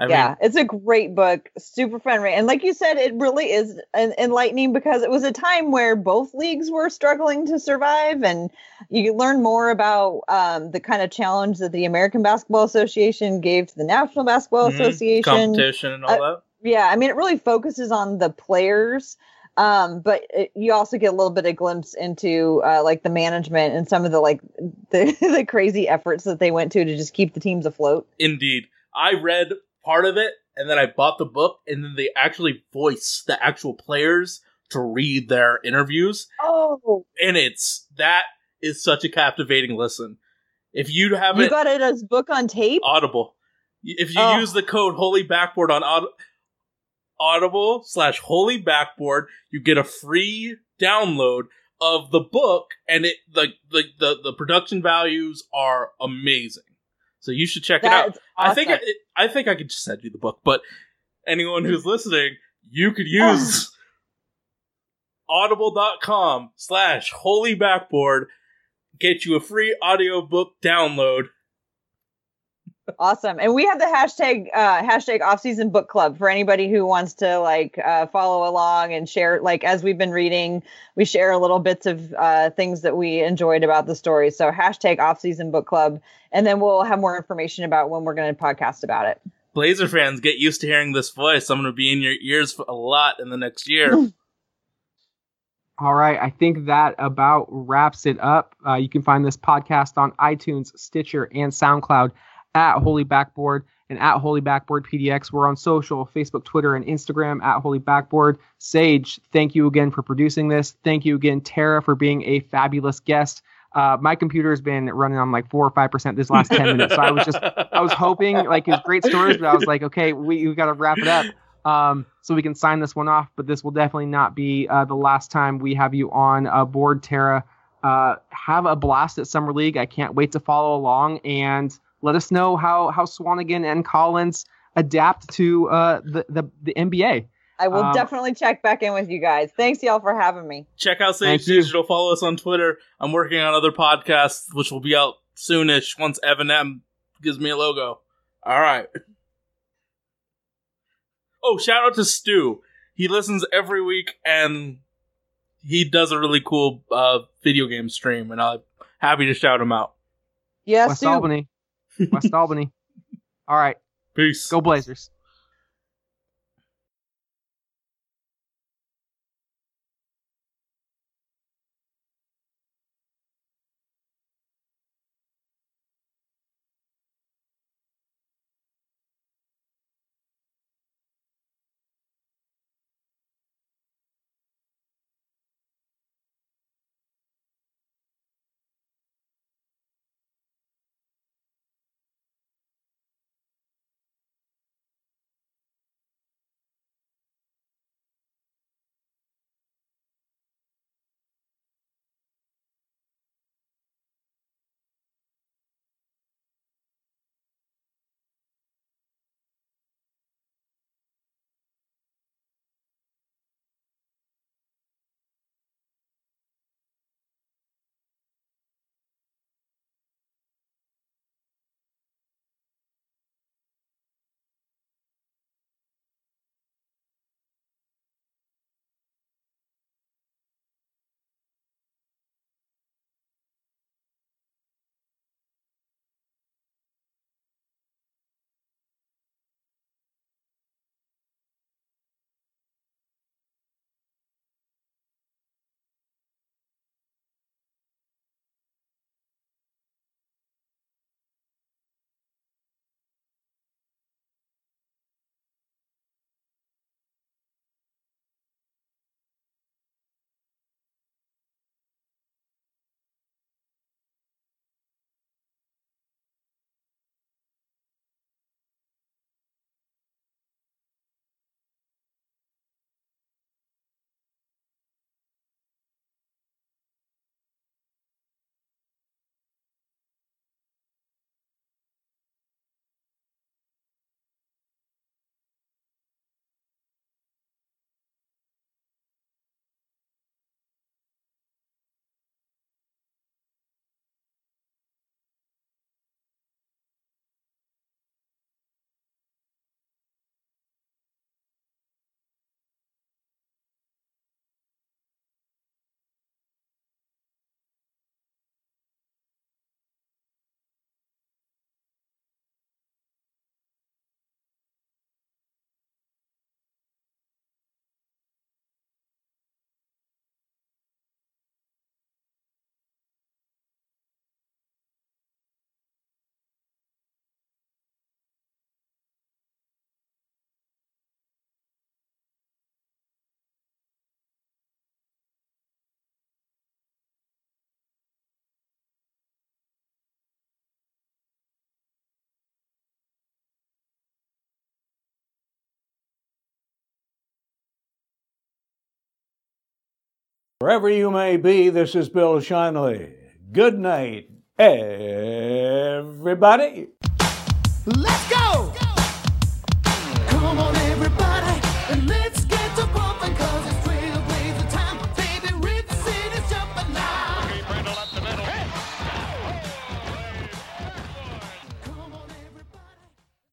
I yeah, mean, it's a great book, super fun, and like you said, it really is en- enlightening because it was a time where both leagues were struggling to survive, and you learn more about um, the kind of challenge that the American Basketball Association gave to the National Basketball mm-hmm. Association, competition, and all uh, that. Yeah, I mean, it really focuses on the players. Um, but it, you also get a little bit of glimpse into, uh, like the management and some of the, like the, the crazy efforts that they went to, to just keep the teams afloat. Indeed. I read part of it and then I bought the book and then they actually voice the actual players to read their interviews. Oh, and it's, that is such a captivating listen. If you haven't, you got it as book on tape, Audible. If you oh. use the code Holy Backboard on Audible, Audible slash Holy Backboard, you get a free download of the book, and it the the the, the production values are amazing. So you should check that it out. Awesome. I think I, it, I think I could just send you the book, but anyone who's listening, you could use audible.com slash Holy Backboard, get you a free audiobook download. Awesome. And we have the hashtag uh, hashtag Offseason Book Club for anybody who wants to like uh, follow along and share. Like as we've been reading, we share a little bits of uh, things that we enjoyed about the story. So hashtag Offseason Book Club. And then we'll have more information about when we're going to podcast about it. Blazer fans, get used to hearing this voice. I'm going to be in your ears for a lot in the next year. All right. I think that about wraps it up. Uh, you can find this podcast on iTunes, Stitcher, and SoundCloud. At Holy Backboard and at Holy Backboard P D X. We're on social, Facebook, Twitter, and Instagram at Holy Backboard. Sage, thank you again for producing this. Thank you again, Tara, for being a fabulous guest. Uh, my computer has been running on like four or five percent this last ten minutes, so I was just, I was hoping like it was great stories, but I was like, okay, we we got to wrap it up um, so we can sign this one off. But this will definitely not be uh, the last time we have you on uh, board, Tara. Uh, have a blast at Summer League. I can't wait to follow along and. Let us know how how Swanigan and Collins adapt to uh, the, the the N B A. I will um, definitely check back in with you guys. Thanks, y'all, for having me. Check out Sage Digital. Follow us on Twitter. I'm working on other podcasts, which will be out soonish once Evan M gives me a logo. All right. Oh, shout out to Stu. He listens every week, and he does a really cool uh, video game stream, and I'm happy to shout him out. Yes, West Stu. Albany. West Albany. All right. Peace. Go Blazers. Wherever you may be, this is Bill Shanley. Good night, everybody. Let's go!